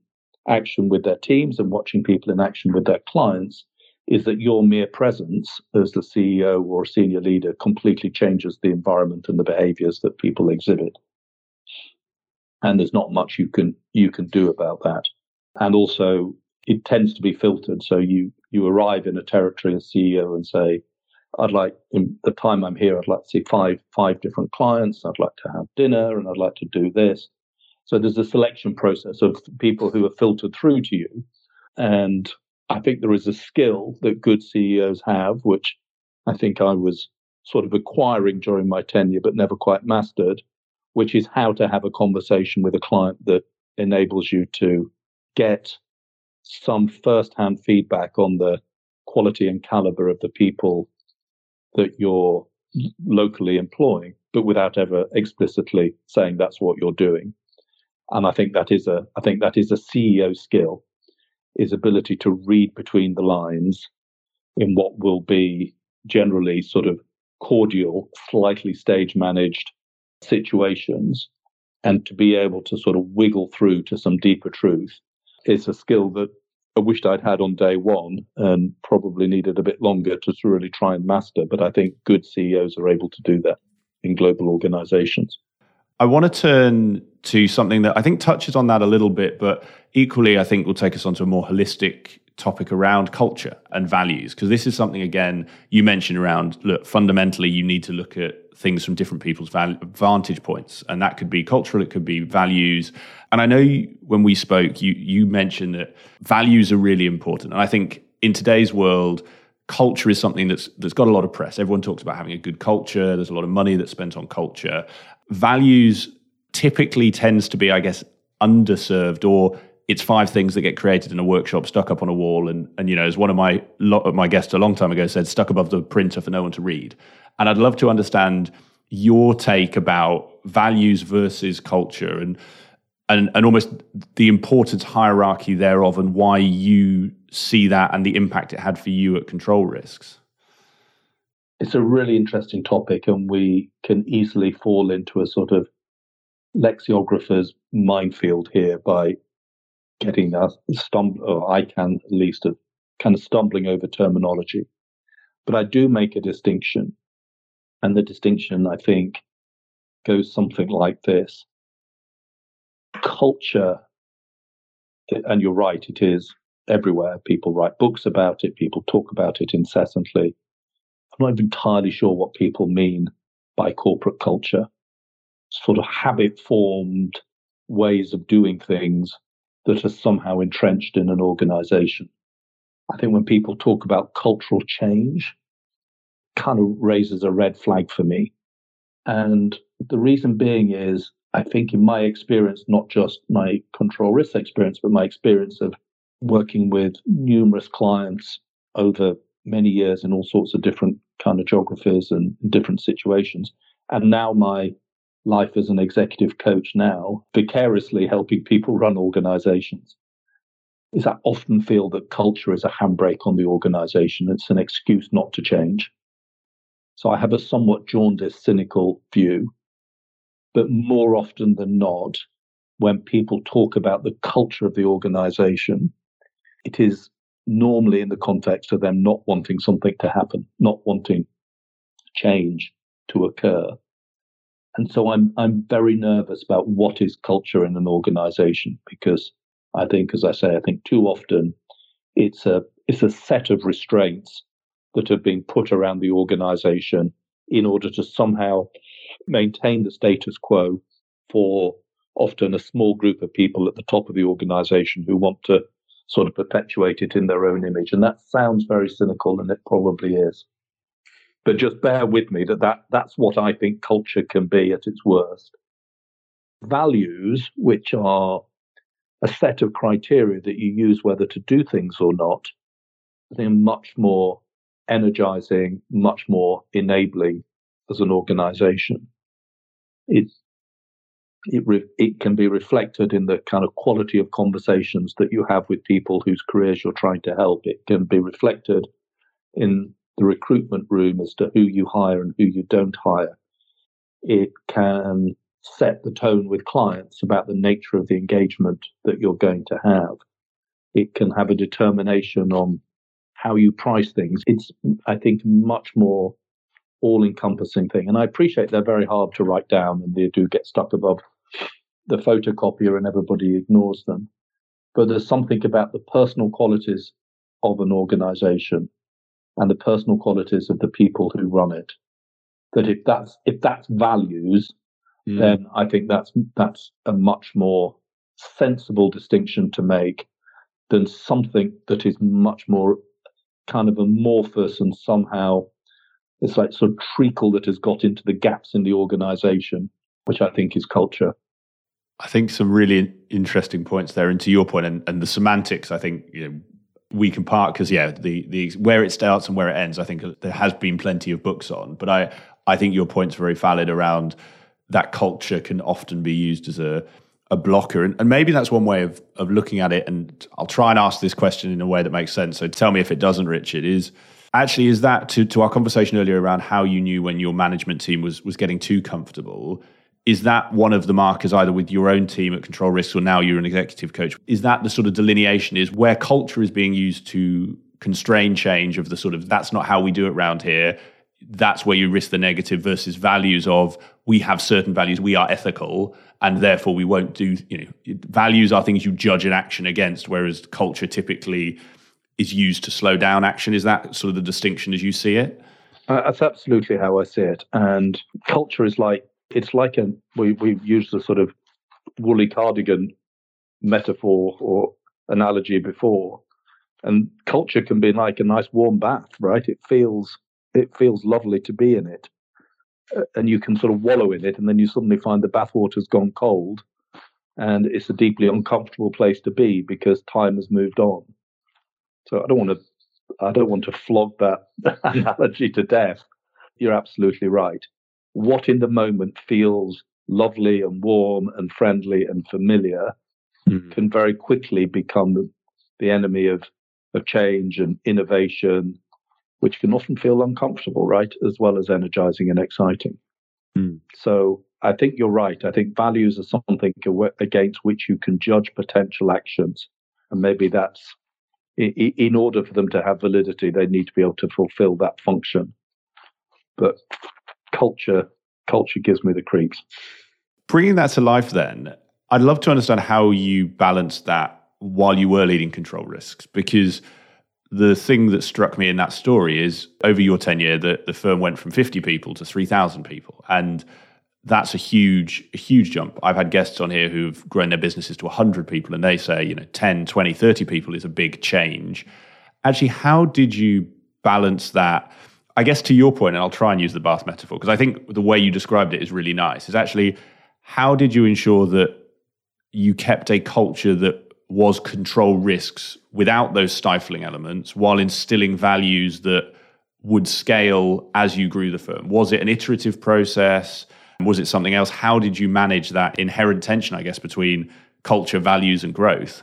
action with their teams and watching people in action with their clients is that your mere presence as the CEO or senior leader completely changes the environment and the behaviors that people exhibit. And there's not much you can do about that. And also, it tends to be filtered. So you arrive in a territory as CEO and say, I'd like, in the time I'm here, I'd like to see five different clients. I'd like to have dinner and I'd like to do this. So there's a selection process of people who are filtered through to you. And I think there is a skill that good CEOs have, which I think I was sort of acquiring during my tenure, but never quite mastered, which is how to have a conversation with a client that enables you to get some first-hand feedback on the quality and caliber of the people that you're locally employing, but without ever explicitly saying that's what you're doing. And I think that is a CEO skill, is ability to read between the lines in what will be generally sort of cordial, slightly stage managed situations, and to be able to sort of wiggle through to some deeper truth. It's a skill that I wished I'd had on day one and probably needed a bit longer to really try and master. But I think good CEOs are able to do that in global organizations. I want to turn to something that I think touches on that a little bit, but equally I think will take us onto a more holistic topic around culture and values. Because this is something, again, you mentioned around, look, fundamentally you need to look at things from different people's vantage points. And that could be cultural, it could be values. And I know when we spoke, you mentioned that values are really important. And I think in today's world, culture is something that's got a lot of press. Everyone talks about having a good culture. There's a lot of money that's spent on culture. Values typically tends to be, I guess, underserved, or it's five things that get created in a workshop stuck up on a wall. And you know, as one of my guests a long time ago said, stuck above the printer for no one to read. And I'd love to understand your take about values versus culture and almost the importance hierarchy thereof and why you see that and the impact it had for you at Control Risks. It's a really interesting topic, and we can easily fall into a sort of lexicographer's minefield here by getting us stumbling over terminology. But I do make a distinction, and the distinction, I think, goes something like this. Culture, and you're right, it is everywhere. People write books about it. People talk about it incessantly. I'm not entirely sure what people mean by corporate culture. Sort of habit-formed ways of doing things that are somehow entrenched in an organization. I think when people talk about cultural change, it kind of raises a red flag for me. And the reason being is, I think in my experience, not just my Control Risk experience, but my experience of working with numerous clients over many years in all sorts of different kind of geographies and different situations. And now my life as an executive coach now, vicariously helping people run organizations, is I often feel that culture is a handbrake on the organization. It's an excuse not to change. So I have a somewhat jaundiced, cynical view. But more often than not, when people talk about the culture of the organization, it is normally in the context of them not wanting something to happen, not wanting change to occur. And so I'm very nervous about what is culture in an organization, because I think, as I say, I think too often it's a set of restraints that have been put around the organization in order to somehow maintain the status quo for often a small group of people at the top of the organization who want to sort of perpetuate it in their own image. And that sounds very cynical, and it probably is. But just bear with me that's what I think culture can be at its worst. Values, which are a set of criteria that you use whether to do things or not, they're much more energizing, much more enabling as an organization. It can be reflected in the kind of quality of conversations that you have with people whose careers you're trying to help. It can be reflected in the recruitment room as to who you hire and who you don't hire. It can set the tone with clients about the nature of the engagement that you're going to have. It can have a determination on how you price things. It's, I think, much more all-encompassing thing. And I appreciate they're very hard to write down and they do get stuck above the photocopier and everybody ignores them. But there's something about the personal qualities of an organization and the personal qualities of the people who run it, that if that's values, then I think that's a much more sensible distinction to make than something that is much more kind of amorphous and somehow it's like sort of treacle that has got into the gaps in the organization, which I think is culture. I think some really interesting points there. And to your point, and the semantics, I think, you know, we can park because, yeah, the where it starts and where it ends, I think there has been plenty of books on. But I think your point's very valid around that culture can often be used as a blocker. And maybe that's one way of looking at it. And I'll try and ask this question in a way that makes sense. So tell me if it doesn't, Richard, is that to our conversation earlier around how you knew when your management team was getting too comfortable, is that one of the markers either with your own team at Control Risks or now you're an executive coach? Is that the sort of delineation is where culture is being used to constrain change of the sort of that's not how we do it around here. That's where you risk the negative versus values of we have certain values, we are ethical and therefore we won't do, you know, values are things you judge an action against, whereas culture typically is used to slow down action. Is that sort of the distinction as you see it? That's absolutely how I see it. And culture is like, it's like we've used the sort of woolly cardigan metaphor or analogy before, and culture can be like a nice warm bath, right? It feels lovely to be in it, and you can sort of wallow in it, and then you suddenly find the bathwater's gone cold, and it's a deeply uncomfortable place to be because time has moved on. So I don't want to flog that analogy to death. You're absolutely right. What in the moment feels lovely and warm and friendly and familiar can very quickly become the enemy of change and innovation, which can often feel uncomfortable, right, as well as energizing and exciting. So I think you're right. I think values are something against which you can judge potential actions. And maybe that's, in order for them to have validity, they need to be able to fulfill that function. But culture gives me the creeps. Bringing that to life then, I'd love to understand how you balanced that while you were leading Control Risks, because the thing that struck me in that story is over your tenure, the firm went from 50 people to 3,000 people. And that's a huge jump. I've had guests on here who've grown their businesses to 100 people and they say, you know, 10, 20, 30 people is a big change. Actually, how did you balance that? I guess to your point, and I'll try and use the bath metaphor, because I think the way you described it is really nice, is actually how did you ensure that you kept a culture that was Control Risks without those stifling elements while instilling values that would scale as you grew the firm? Was it an iterative process? Was it something else? How did you manage that inherent tension, I guess, between culture, values, and growth?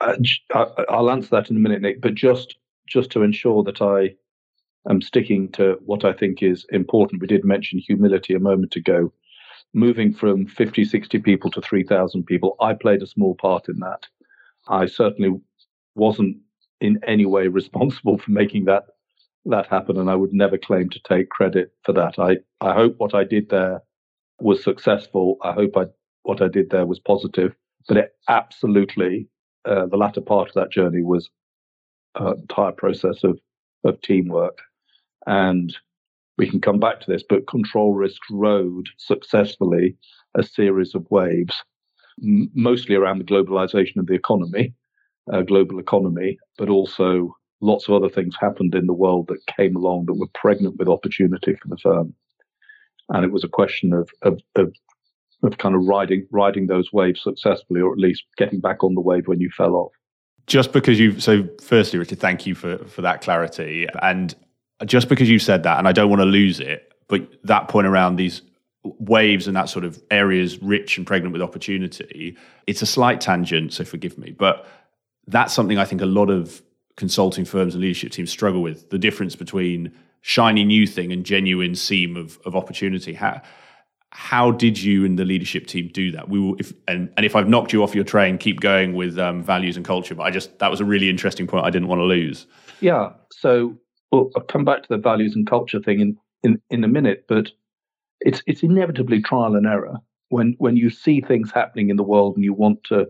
I'll answer that in a minute, Nick, but just to ensure that I am sticking to what I think is important. We did mention humility a moment ago. Moving from 50, 60 people to 3,000 people, I played a small part in that. I certainly wasn't in any way responsible for making that happen, and I would never claim to take credit for that. I hope what I did there was successful. I hope what I did there was positive, but it absolutely, the latter part of that journey was an entire process of teamwork. And we can come back to this, but Control Risks rode successfully a series of waves, mostly around the globalization of the economy, global economy, but also lots of other things happened in the world that came along that were pregnant with opportunity for the firm. And it was a question of kind of riding those waves successfully, or at least getting back on the wave when you fell off. Just because so firstly, Richard, thank you for that clarity. And just because you said that, and I don't want to lose it, but that point around these waves and that sort of areas rich and pregnant with opportunity, it's a slight tangent, so forgive me. But that's something I think a lot of consulting firms and leadership teams struggle with, the difference between shiny new thing and genuine seam of opportunity. How did you and the leadership team do that? We will, if I've knocked you off your train, keep going with values and culture. But that was a really interesting point I didn't want to lose. Yeah. So I'll come back to the values and culture thing in a minute, but it's inevitably trial and error. When you see things happening in the world and you want to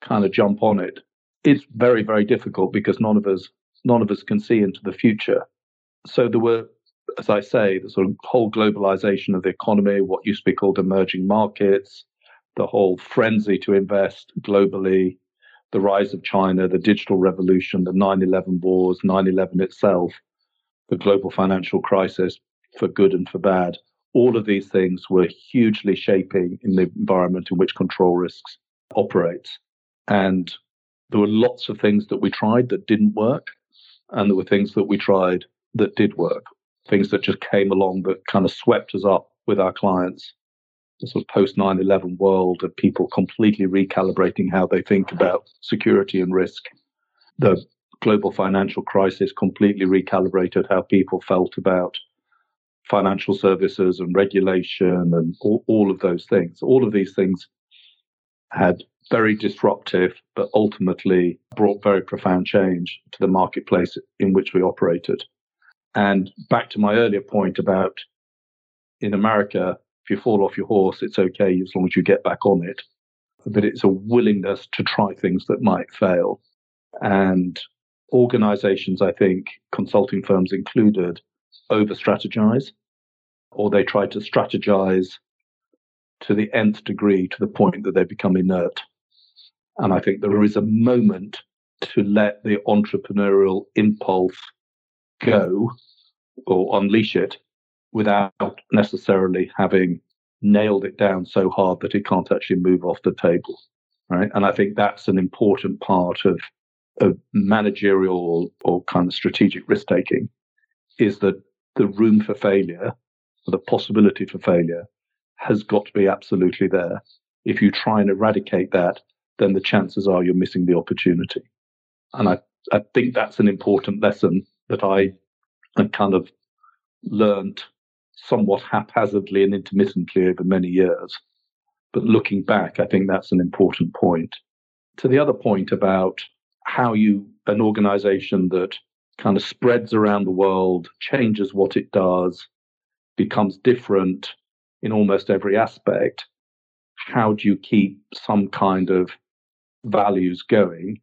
kind of jump on it, it's very, very difficult because none of us can see into the future. So there were, as I say, the sort of whole globalization of the economy, what used to be called emerging markets, the whole frenzy to invest globally, the rise of China, the digital revolution, the 9/11 wars, 9/11 itself, the global financial crisis for good and for bad. All of these things were hugely shaping in the environment in which Control Risks operates. And there were lots of things that we tried that didn't work. And there were things that we tried that did work, things that just came along that kind of swept us up with our clients. The sort of post 9/11 world of people completely recalibrating how they think about security and risk. The global financial crisis completely recalibrated how people felt about financial services and regulation and all of those things. All of these things had very disruptive, but ultimately brought very profound change to the marketplace in which we operated. And back to my earlier point about in America, if you fall off your horse, it's okay as long as you get back on it. But it's a willingness to try things that might fail. And organizations, I think, consulting firms included, over-strategize, or they try to strategize to the nth degree to the point that they become inert. And I think there is a moment to let the entrepreneurial impulse go or unleash it without necessarily having nailed it down so hard that it can't actually move off the table, right? And I think that's an important part of managerial or kind of strategic risk-taking, is that the room for failure, the possibility for failure, has got to be absolutely there. If you try and eradicate that, then the chances are you're missing the opportunity. And I think that's an important lesson that I kind of learned somewhat haphazardly and intermittently over many years. But looking back, I think that's an important point. To the other point about how an organization that kind of spreads around the world, changes what it does, becomes different in almost every aspect, how do you keep some kind of values going?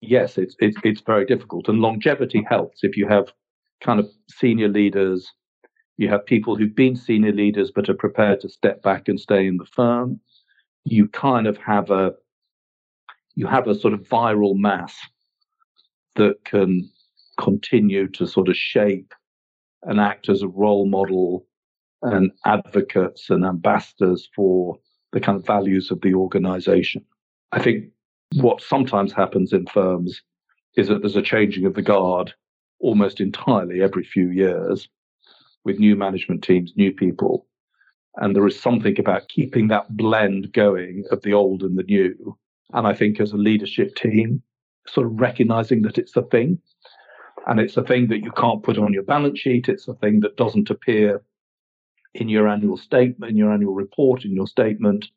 Yes, it's very difficult. And longevity helps. If you have kind of senior leaders, you have people who've been senior leaders but are prepared to step back and stay in the firm, you kind of have a sort of viral mass that can continue to sort of shape and act as a role model and advocates and ambassadors for the kind of values of the organization. I think what sometimes happens in firms is that there's a changing of the guard almost entirely every few years with new management teams, new people. And there is something about keeping that blend going of the old and the new. And I think as a leadership team, sort of recognizing that it's a thing, and it's a thing that you can't put on your balance sheet. It's a thing that doesn't appear in your annual statement, in your annual report, in your statement,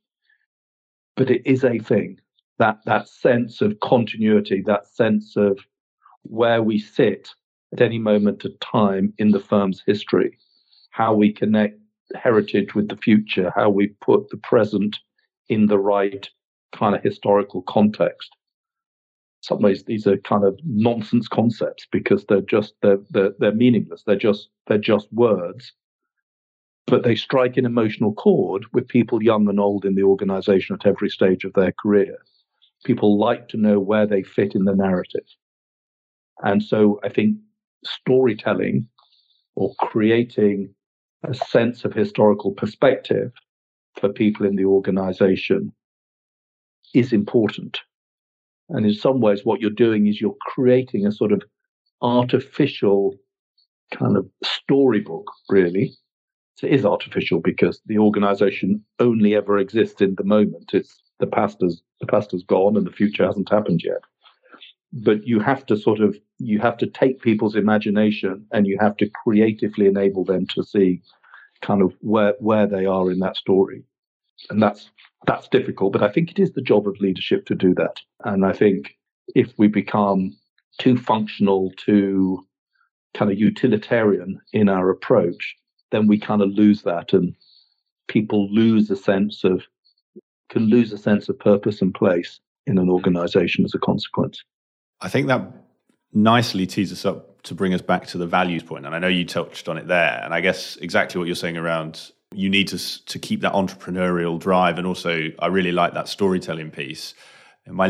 but it is a thing. That sense of continuity, that sense of where we sit at any moment of time in the firm's history, how we connect heritage with the future, how we put the present in the right kind of historical context. Some ways these are kind of nonsense concepts because they're meaningless. They're just words, but they strike an emotional chord with people young and old in the organization at every stage of their career. People like to know where they fit in the narrative, and so I think storytelling or creating a sense of historical perspective for people in the organization is important. And in some ways, what you're doing is you're creating a sort of artificial kind of storybook, really. So it is artificial because the organization only ever exists in the moment. It's the past has gone and the future hasn't happened yet. But you have to take people's imagination and you have to creatively enable them to see kind of where they are in that story. And that's difficult, but I think it is the job of leadership to do that. And I think if we become too functional, too kind of utilitarian in our approach, then we kind of lose that, and people can lose a sense of purpose and place in an organization as a consequence. I think that nicely tees us up to bring us back to the values point. And I know you touched on it there. And I guess exactly what you're saying around you need to keep that entrepreneurial drive. And also, I really like that storytelling piece. And my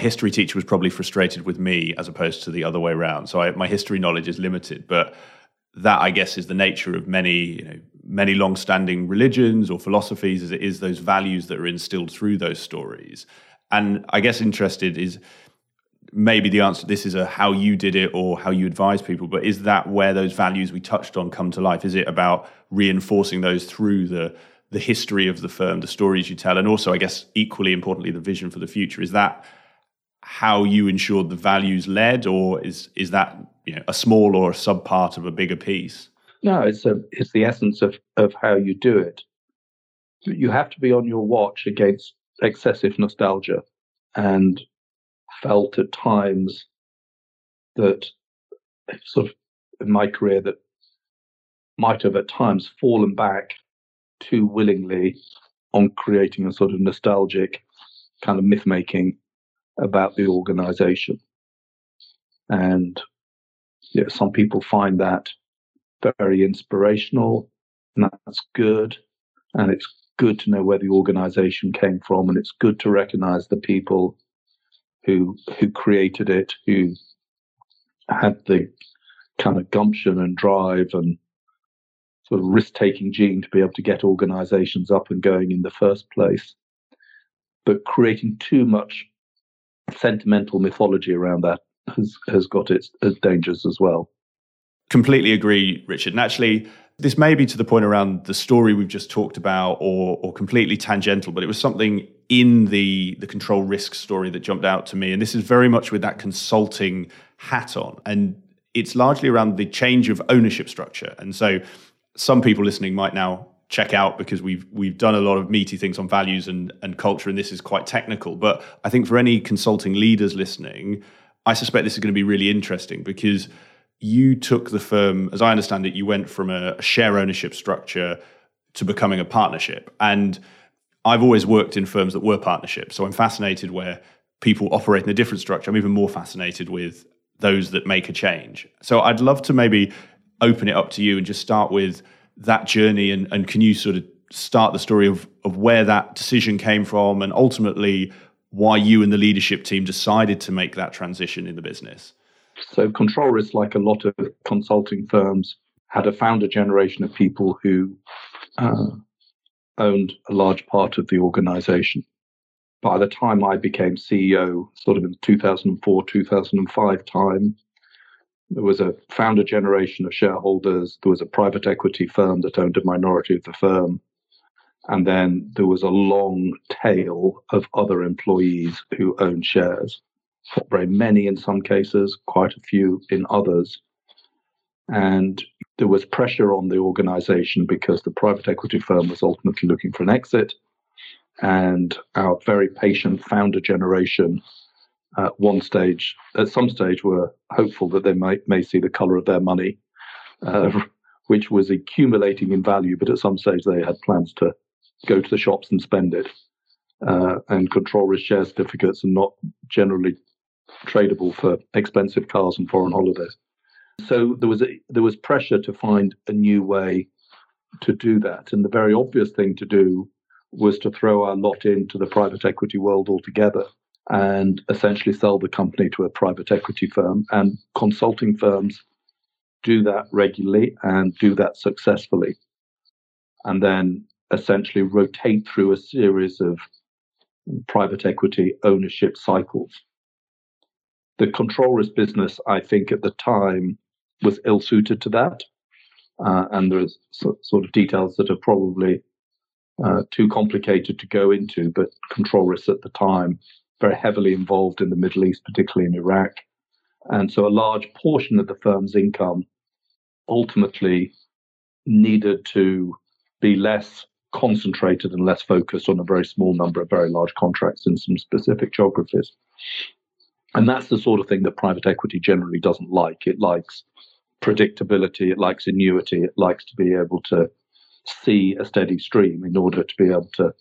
history teacher was probably frustrated with me as opposed to the other way around. So my history knowledge is limited. But that, I guess, is the nature of many long-standing religions or philosophies, as it is those values that are instilled through those stories. And I guess interested is maybe the answer to this is a how you did it or how you advise people, but is that where those values we touched on come to life? Is it about reinforcing those through the history of the firm, the stories you tell, and also, I guess, equally importantly, the vision for the future? Is that how you ensured the values led, or is that, you know, a small or a sub-part of a bigger piece? No, it's the essence of how you do it. You have to be on your watch against excessive nostalgia, and felt at times that sort of in my career that might have at times fallen back too willingly on creating a sort of nostalgic kind of myth-making about the organization. And you know, some people find that very inspirational, and that's good, and it's good to know where the organization came from, and it's good to recognize the people who created it, who had the kind of gumption and drive and sort of risk-taking gene to be able to get organizations up and going in the first place. But creating too much sentimental mythology around that has got its dangers as well. Completely agree, Richard. And actually, this may be to the point around the story we've just talked about, or completely tangential, but it was something in the Control Risks story that jumped out to me. And this is very much with that consulting hat on. And it's largely around the change of ownership structure. And so some people listening might now check out, because we've done a lot of meaty things on values and culture, and this is quite technical. But I think for any consulting leaders listening, I suspect this is going to be really interesting, because you took the firm, as I understand it, you went from a share ownership structure to becoming a partnership. And I've always worked in firms that were partnerships, so I'm fascinated where people operate in a different structure. I'm even more fascinated with those that make a change. So I'd love to maybe open it up to you and just start with that journey, and can you sort of start the story of where that decision came from, and ultimately why you and the leadership team decided to make that transition in the business? So Control Risks, like a lot of consulting firms, had a founder generation of people who owned a large part of the organization. By the time I became CEO, sort of in the 2004, 2005 time, there was a founder generation of shareholders. There was a private equity firm that owned a minority of the firm. And then there was a long tail of other employees who owned shares. Not very many in some cases, quite a few in others. And there was pressure on the organization because the private equity firm was ultimately looking for an exit. And our very patient founder generation at some stage were hopeful that they may see the color of their money, which was accumulating in value. But at some stage, they had plans to go to the shops and spend it. And Control Risk share certificates are not generally tradable for expensive cars and foreign holidays. So there was pressure to find a new way to do that. And the very obvious thing to do was to throw our lot into the private equity world altogether and essentially sell the company to a private equity firm. And consulting firms do that regularly and do that successfully. And then essentially rotate through a series of private equity ownership cycles. The Control Risk business, I think, at the time was ill-suited to that. And there's sort of details that are probably too complicated to go into, but Control Risk at the time very heavily involved in the Middle East, particularly in Iraq. And so a large portion of the firm's income ultimately needed to be less concentrated and less focused on a very small number of very large contracts in some specific geographies. And that's the sort of thing that private equity generally doesn't like. It likes predictability, it likes annuity, it likes to be able to see a steady stream in order to be able to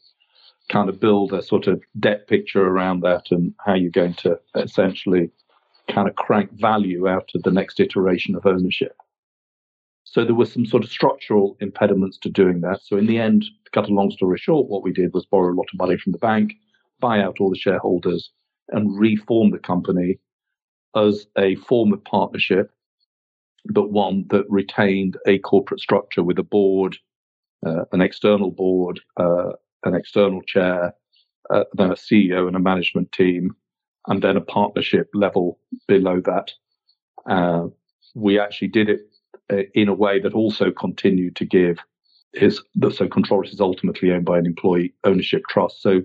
kind of build a sort of debt picture around that and how you're going to essentially kind of crank value out of the next iteration of ownership. So there were some sort of structural impediments to doing that. So in the end, to cut a long story short, what we did was borrow a lot of money from the bank, buy out all the shareholders, and reform the company as a form of partnership, but one that retained a corporate structure with a board, an external board, an external chair, then a CEO and a management team, and then a partnership level below that. We actually did it in a way that also continued to give so Control Risks is ultimately owned by an employee ownership trust. So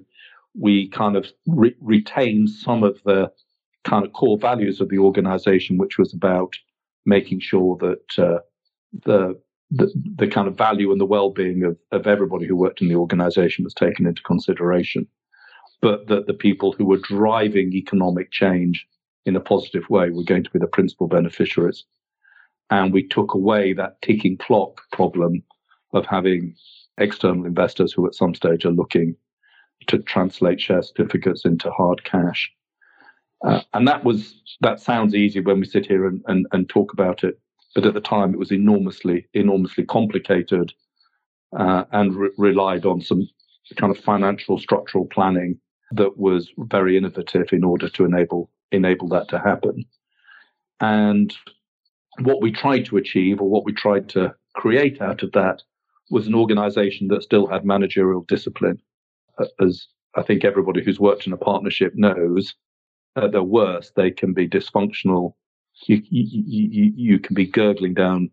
we kind of retained some of the kind of core values of the organization, which was about making sure that the kind of value and the well-being of everybody who worked in the organization was taken into consideration, but that the people who were driving economic change in a positive way were going to be the principal beneficiaries. And we took away that ticking clock problem of having external investors who at some stage are looking to translate share certificates into hard cash. And that sounds easy when we sit here and talk about it. But at the time, it was enormously complicated and relied on some kind of financial structural planning that was very innovative in order to enable that to happen. And what we tried to achieve, or what we tried to create out of that, was an organization that still had managerial discipline. As I think everybody who's worked in a partnership knows, at their worst, they can be dysfunctional. You can be gurgling down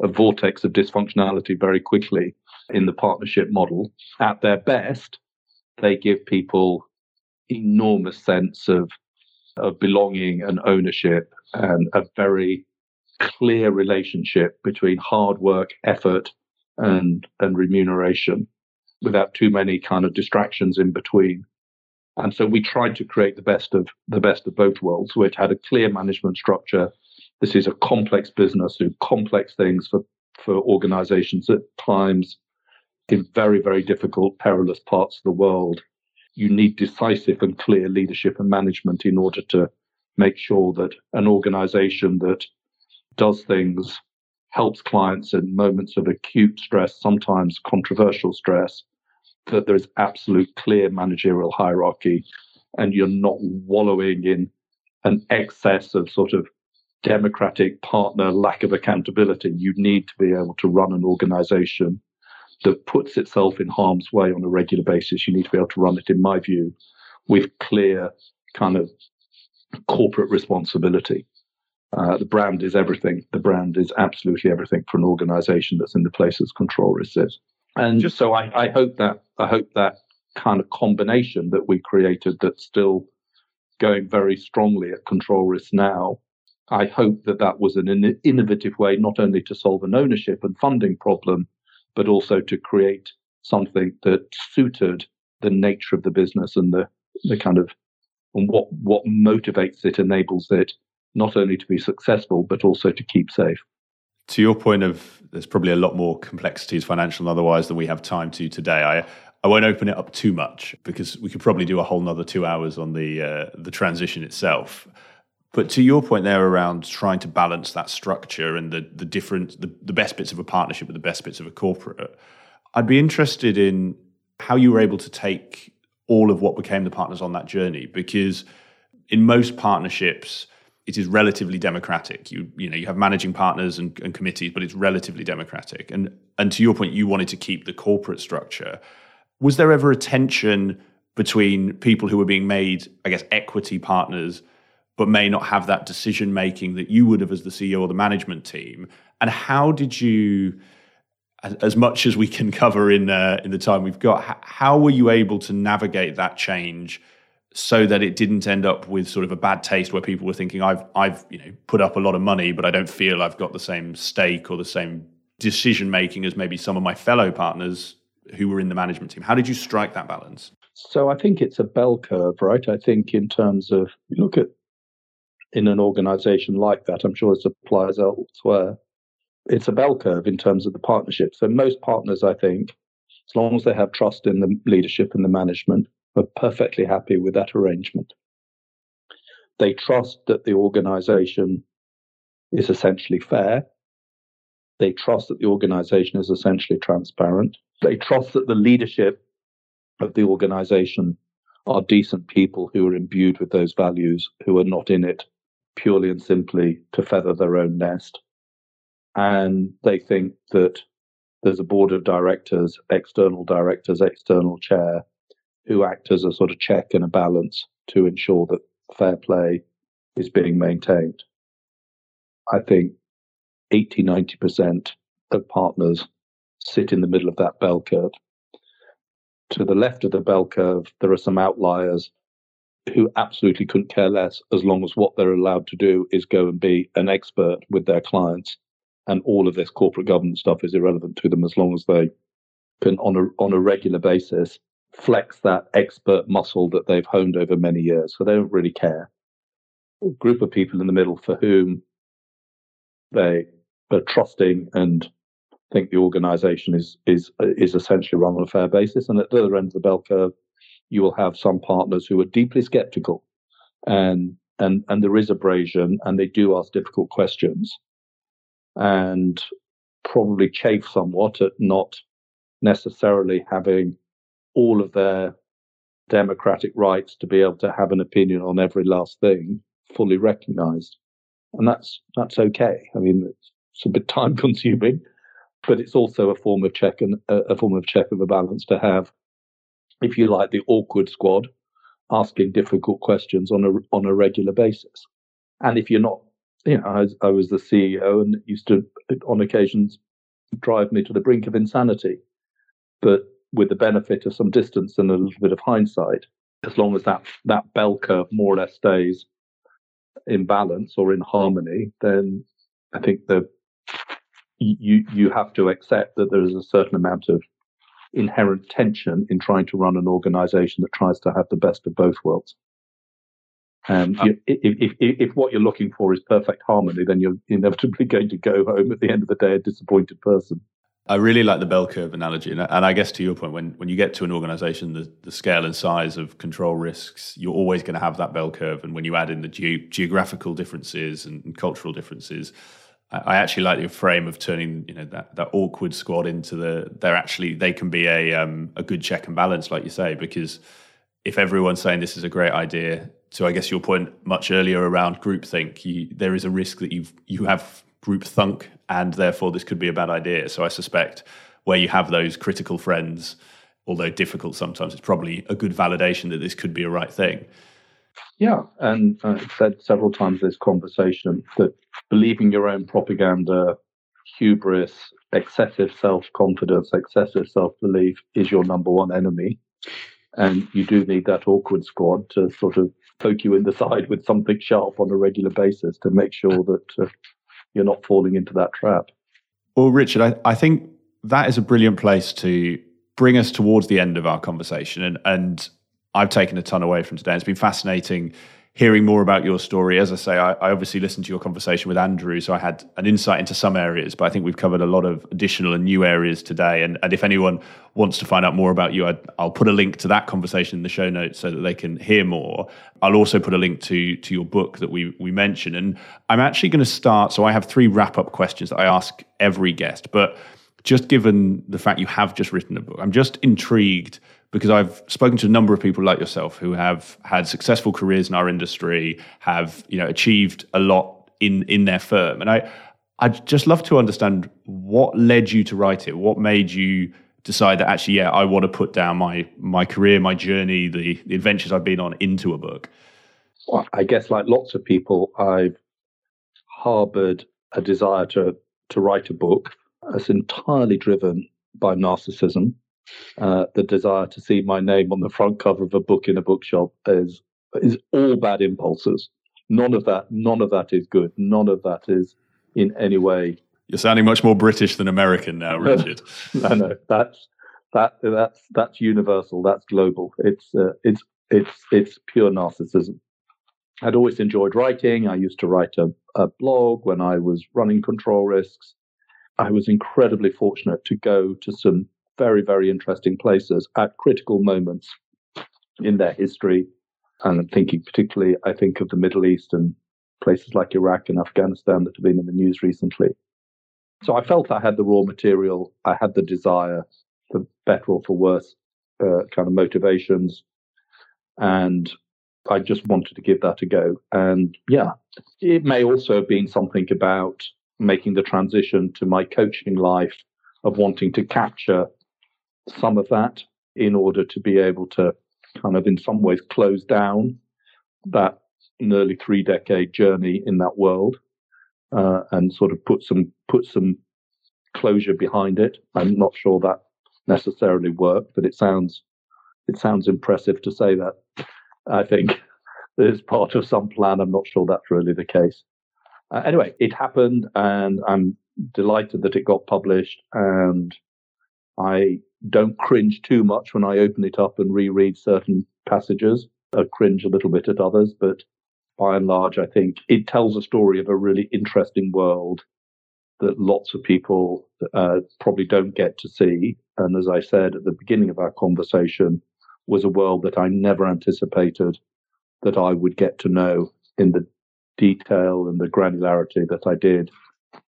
a vortex of dysfunctionality very quickly in the partnership model. At their best, they give people enormous sense of belonging and ownership and a very clear relationship between hard work, effort, and remuneration, without too many kind of distractions in between. And so we tried to create the best of both worlds, which had a clear management structure. This is a complex business, do complex things for organizations at times in very, very difficult, perilous parts of the world. You need decisive and clear leadership and management in order to make sure that an organization that does things, helps clients in moments of acute stress, sometimes controversial stress, that there is absolute clear managerial hierarchy and you're not wallowing in an excess of sort of democratic partner lack of accountability. You need to be able to run an organization that puts itself in harm's way on a regular basis. You need to be able to run it, in my view, with clear kind of corporate responsibility. The brand is everything. The brand is absolutely everything for an organization that's in the place as Control Risks is. And just so I hope that kind of combination that we created, that's still going very strongly at Control Risks now, I hope that was an innovative way not only to solve an ownership and funding problem, but also to create something that suited the nature of the business and the kind of and what motivates it, enables it not only to be successful, but also to keep safe. To your point of there's probably a lot more complexities, financial and otherwise, than we have time to today. I won't open it up too much because we could probably do a whole nother 2 hours on the transition itself. But to your point there around trying to balance that structure and the different best bits of a partnership with the best bits of a corporate, I'd be interested in how you were able to take all of what became the partners on that journey, because in most partnerships, it is relatively democratic. You have managing partners and committees, but it's relatively democratic. And to your point, you wanted to keep the corporate structure. Was there ever a tension between people who were being made, I guess, equity partners, but may not have that decision making that you would have as the CEO or the management team? And how did you, as much as we can cover in the time we've got, how were you able to navigate that change so that it didn't end up with sort of a bad taste where people were thinking, I've put up a lot of money, but I don't feel I've got the same stake or the same decision making as maybe some of my fellow partners who were in the management team. How did you strike that balance? So I think it's a bell curve, right? I think in terms of, look at in an organization like that, I'm sure this applies elsewhere, it's a bell curve in terms of the partnership. So most partners, I think, as long as they have trust in the leadership and the management, are perfectly happy with that arrangement. They trust that the organization is essentially fair. They trust that the organization is essentially transparent. They trust that the leadership of the organization are decent people who are imbued with those values, who are not in it purely and simply to feather their own nest. And they think that there's a board of directors, external chair, who act as a sort of check and a balance to ensure that fair play is being maintained. I think 80-90% of partners sit in the middle of that bell curve. To the left of the bell curve, there are some outliers who absolutely couldn't care less, as long as what they're allowed to do is go and be an expert with their clients, and all of this corporate governance stuff is irrelevant to them, as long as they can, on a regular basis, flex that expert muscle that they've honed over many years. So they don't really care. A group of people in the middle for whom they are trusting and think the organization is essentially run on a fair basis. And at the other end of the bell curve, you will have some partners who are deeply skeptical, and there is abrasion, and they do ask difficult questions and probably chafe somewhat at not necessarily having all of their democratic rights to be able to have an opinion on every last thing fully recognized. And that's okay. I mean, it's a bit time consuming, but it's also a form of check and a form of check of a balance to have, if you like, the awkward squad asking difficult questions on a regular basis. And if you're not, I was the CEO and it used to on occasions drive me to the brink of insanity, but with the benefit of some distance and a little bit of hindsight, as long as that bell curve more or less stays in balance or in harmony, then I think that you have to accept that there is a certain amount of inherent tension in trying to run an organization that tries to have the best of both worlds. If what you're looking for is perfect harmony, then you're inevitably going to go home at the end of the day a disappointed person. I really like the bell curve analogy. And I guess to your point, when you get to an organization, the scale and size of Control Risks, you're always going to have that bell curve. And when you add in the geographical differences and cultural differences, I actually like your frame of turning that awkward squad into they can be a good check and balance, like you say, because if everyone's saying this is a great idea, so I guess your point much earlier around groupthink, there is a risk that you have groupthunk, and therefore this could be a bad idea. So I suspect where you have those critical friends, although difficult sometimes, it's probably a good validation that this could be a right thing. Yeah, and I've said several times this conversation that believing your own propaganda, hubris, excessive self-confidence, excessive self-belief is your number one enemy. And you do need that awkward squad to sort of poke you in the side with something sharp on a regular basis to make sure that you're not falling into that trap. Well, Richard, I think that is a brilliant place to bring us towards the end of our conversation. And I've taken a ton away from today. It's been fascinating hearing more about your story. As I say, I obviously listened to your conversation with Andrew, so I had an insight into some areas, but I think we've covered a lot of additional and new areas today. And if anyone wants to find out more about you, I'll put a link to that conversation in the show notes so that they can hear more. I'll also put a link to your book that we mentioned. And I'm actually going to start, so I have 3 wrap-up questions that I ask every guest, but just given the fact you have just written a book, I'm just intrigued because I've spoken to a number of people like yourself who have had successful careers in our industry, have achieved a lot in their firm. And I'd just love to understand what led you to write it, what made you decide that actually, yeah, I want to put down my career, my journey, the adventures I've been on into a book. Well, I guess like lots of people, I've harbored a desire to write a book that's entirely driven by narcissism the desire to see my name on the front cover of a book in a bookshop is all bad impulses. None of that is good. None of that is in any way. You're sounding much more British than American now, Richard. No, that's universal. That's global. It's pure narcissism. I'd always enjoyed writing. I used to write a blog when I was running Control Risks. I was incredibly fortunate to go to some very, very interesting places at critical moments in their history. And I'm thinking particularly, I think of the Middle East and places like Iraq and Afghanistan that have been in the news recently. So I felt I had the raw material. I had the desire, for better or for worse kind of motivations. And I just wanted to give that a go. And yeah, it may also have been something about making the transition to my coaching life of wanting to capture some of that in order to be able to kind of in some ways close down that nearly 3-decade journey in that world and sort of put some closure behind it. I'm not sure that necessarily worked, but it sounds impressive to say that. I think there's part of some plan. I'm not sure that's really the case. Anyway, it happened, and I'm delighted that it got published. And I don't cringe too much when I open it up and reread certain passages. I cringe a little bit at others, but by and large, I think it tells a story of a really interesting world that lots of people probably don't get to see. And as I said at the beginning of our conversation, was a world that I never anticipated that I would get to know in the detail and the granularity that I did,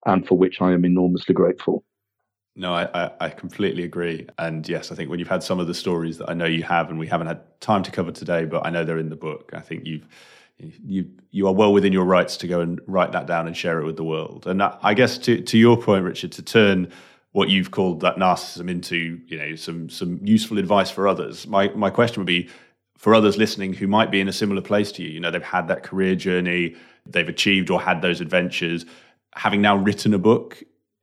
and for which I am enormously grateful. No, I completely agree. And yes, I think when you've had some of the stories that I know you have, and we haven't had time to cover today, but I know they're in the book, I think you are well within your rights to go and write that down and share it with the world. And I guess to your point, Richard, to turn what you've called that narcissism into, you know, some useful advice for others. My question would be for others listening who might be in a similar place to you. You know, they've had that career journey, they've achieved or had those adventures. Having now written a book,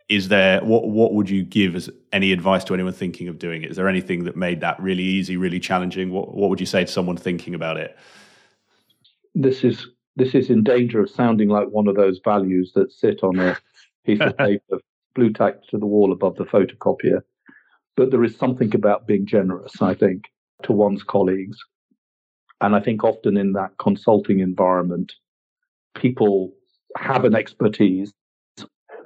is there what would you give as any advice to anyone thinking of doing it? Is there anything that made that really easy, really challenging? What would you say to someone thinking about it? This is in danger of sounding like one of those values that sit on a piece of paper. Blue tack to the wall above the photocopier. But there is something about being generous, I think, to one's colleagues. And I think often in that consulting environment, people have an expertise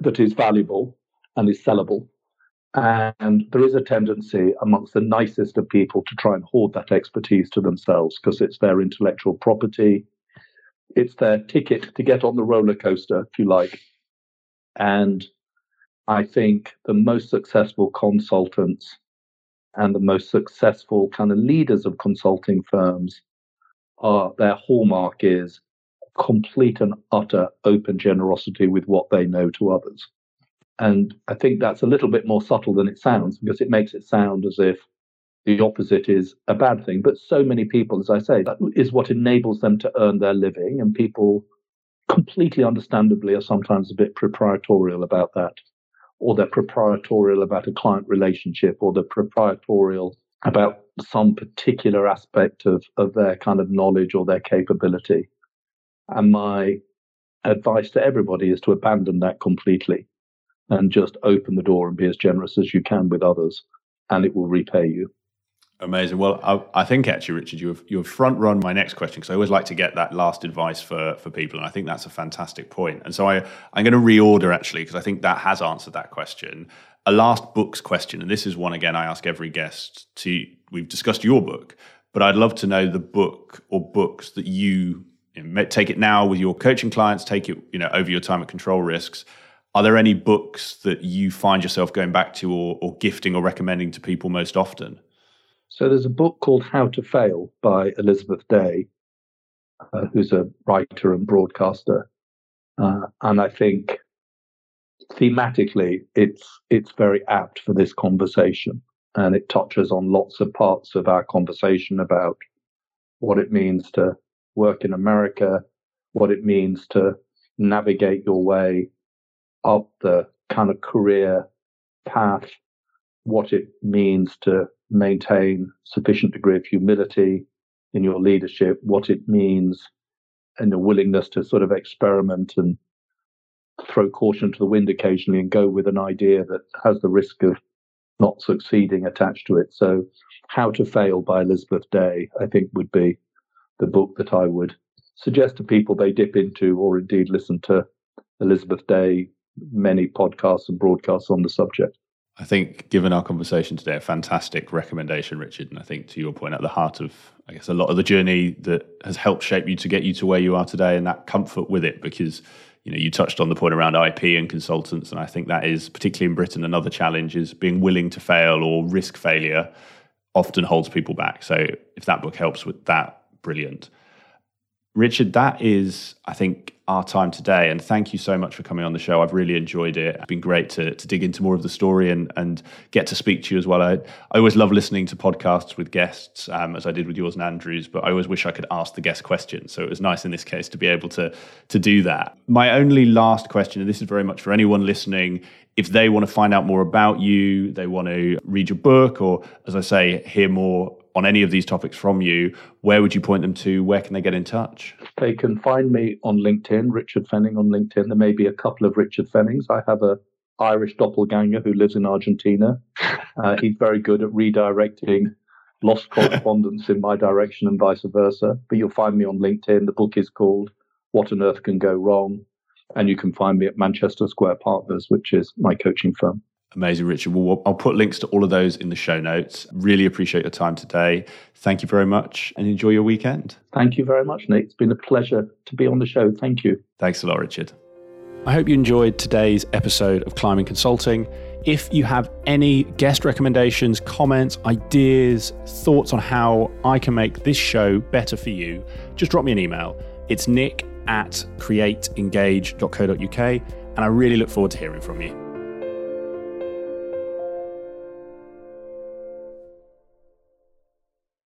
that is valuable and is sellable. And there is a tendency amongst the nicest of people to try and hoard that expertise to themselves because it's their intellectual property. It's their ticket to get on the roller coaster, if you like. And I think the most successful consultants and the most successful kind of leaders of consulting firms are, their hallmark is complete and utter open generosity with what they know to others. And I think that's a little bit more subtle than it sounds, because it makes it sound as if the opposite is a bad thing. But so many people, as I say, that is what enables them to earn their living. And people completely understandably are sometimes a bit proprietorial about that. Or they're proprietorial about a client relationship, or they're proprietorial about some particular aspect of their kind of knowledge or their capability. And my advice to everybody is to abandon that completely and just open the door and be as generous as you can with others, and it will repay you. Amazing. Well, I think actually, Richard, you have front-run my next question, because I always like to get that last advice for people, and I think that's a fantastic point. And so I'm going to reorder, actually, because I think that has answered that question. A last books question, and this is one, again, I ask every guest to, we've discussed your book, but I'd love to know the book or books that you take it now with your coaching clients, take it over your time at Control Risks. Are there any books that you find yourself going back to or gifting or recommending to people most often? So there's a book called How to Fail by Elizabeth Day, who's a writer and broadcaster. And I think thematically, it's very apt for this conversation. And it touches on lots of parts of our conversation about what it means to work in America, what it means to navigate your way up the kind of career path, what it means to maintain sufficient degree of humility in your leadership, what it means, and a willingness to sort of experiment and throw caution to the wind occasionally and go with an idea that has the risk of not succeeding attached to it. So How to Fail by Elizabeth Day, I think, would be the book that I would suggest to people they dip into, or indeed listen to Elizabeth Day, many podcasts and broadcasts on the subject. I think, given our conversation today, a fantastic recommendation, Richard. And I think, to your point, at the heart of, I guess, a lot of the journey that has helped shape you to get you to where you are today, and that comfort with it, because, you know, you touched on the point around IP and consultants. And I think that is, particularly in Britain, another challenge, is being willing to fail or risk failure often holds people back. So if that book helps with that, brilliant. Richard, that is, I think, our time today. And thank you so much for coming on the show. I've really enjoyed it. It's been great to dig into more of the story and get to speak to you as well. I always love listening to podcasts with guests, as I did with yours and Andrew's, but I always wish I could ask the guest questions. So it was nice in this case to be able to do that. My only last question, and this is very much for anyone listening, if they want to find out more about you, they want to read your book, or, as I say, hear more on any of these topics from you, where would you point them to? Where can they get in touch? They can find me on LinkedIn, Richard Fenning on LinkedIn. There may be a couple of Richard Fennings. I have an Irish doppelganger who lives in Argentina. He's very good at redirecting lost correspondence in my direction and vice versa. But you'll find me on LinkedIn. The book is called What on Earth Can Go Wrong? And you can find me at Manchester Square Partners, which is my coaching firm. Amazing, Richard. Well, I'll put links to all of those in the show notes. Really appreciate your time today. Thank you very much, and enjoy your weekend. Thank you very much, Nate. It's been a pleasure to be on the show. Thank you. Thanks a lot, Richard. I hope you enjoyed today's episode of Climbing Consulting. If you have any guest recommendations, comments, ideas, thoughts on how I can make this show better for you, just drop me an email. It's nick@createengage.co.uk, and I really look forward to hearing from you.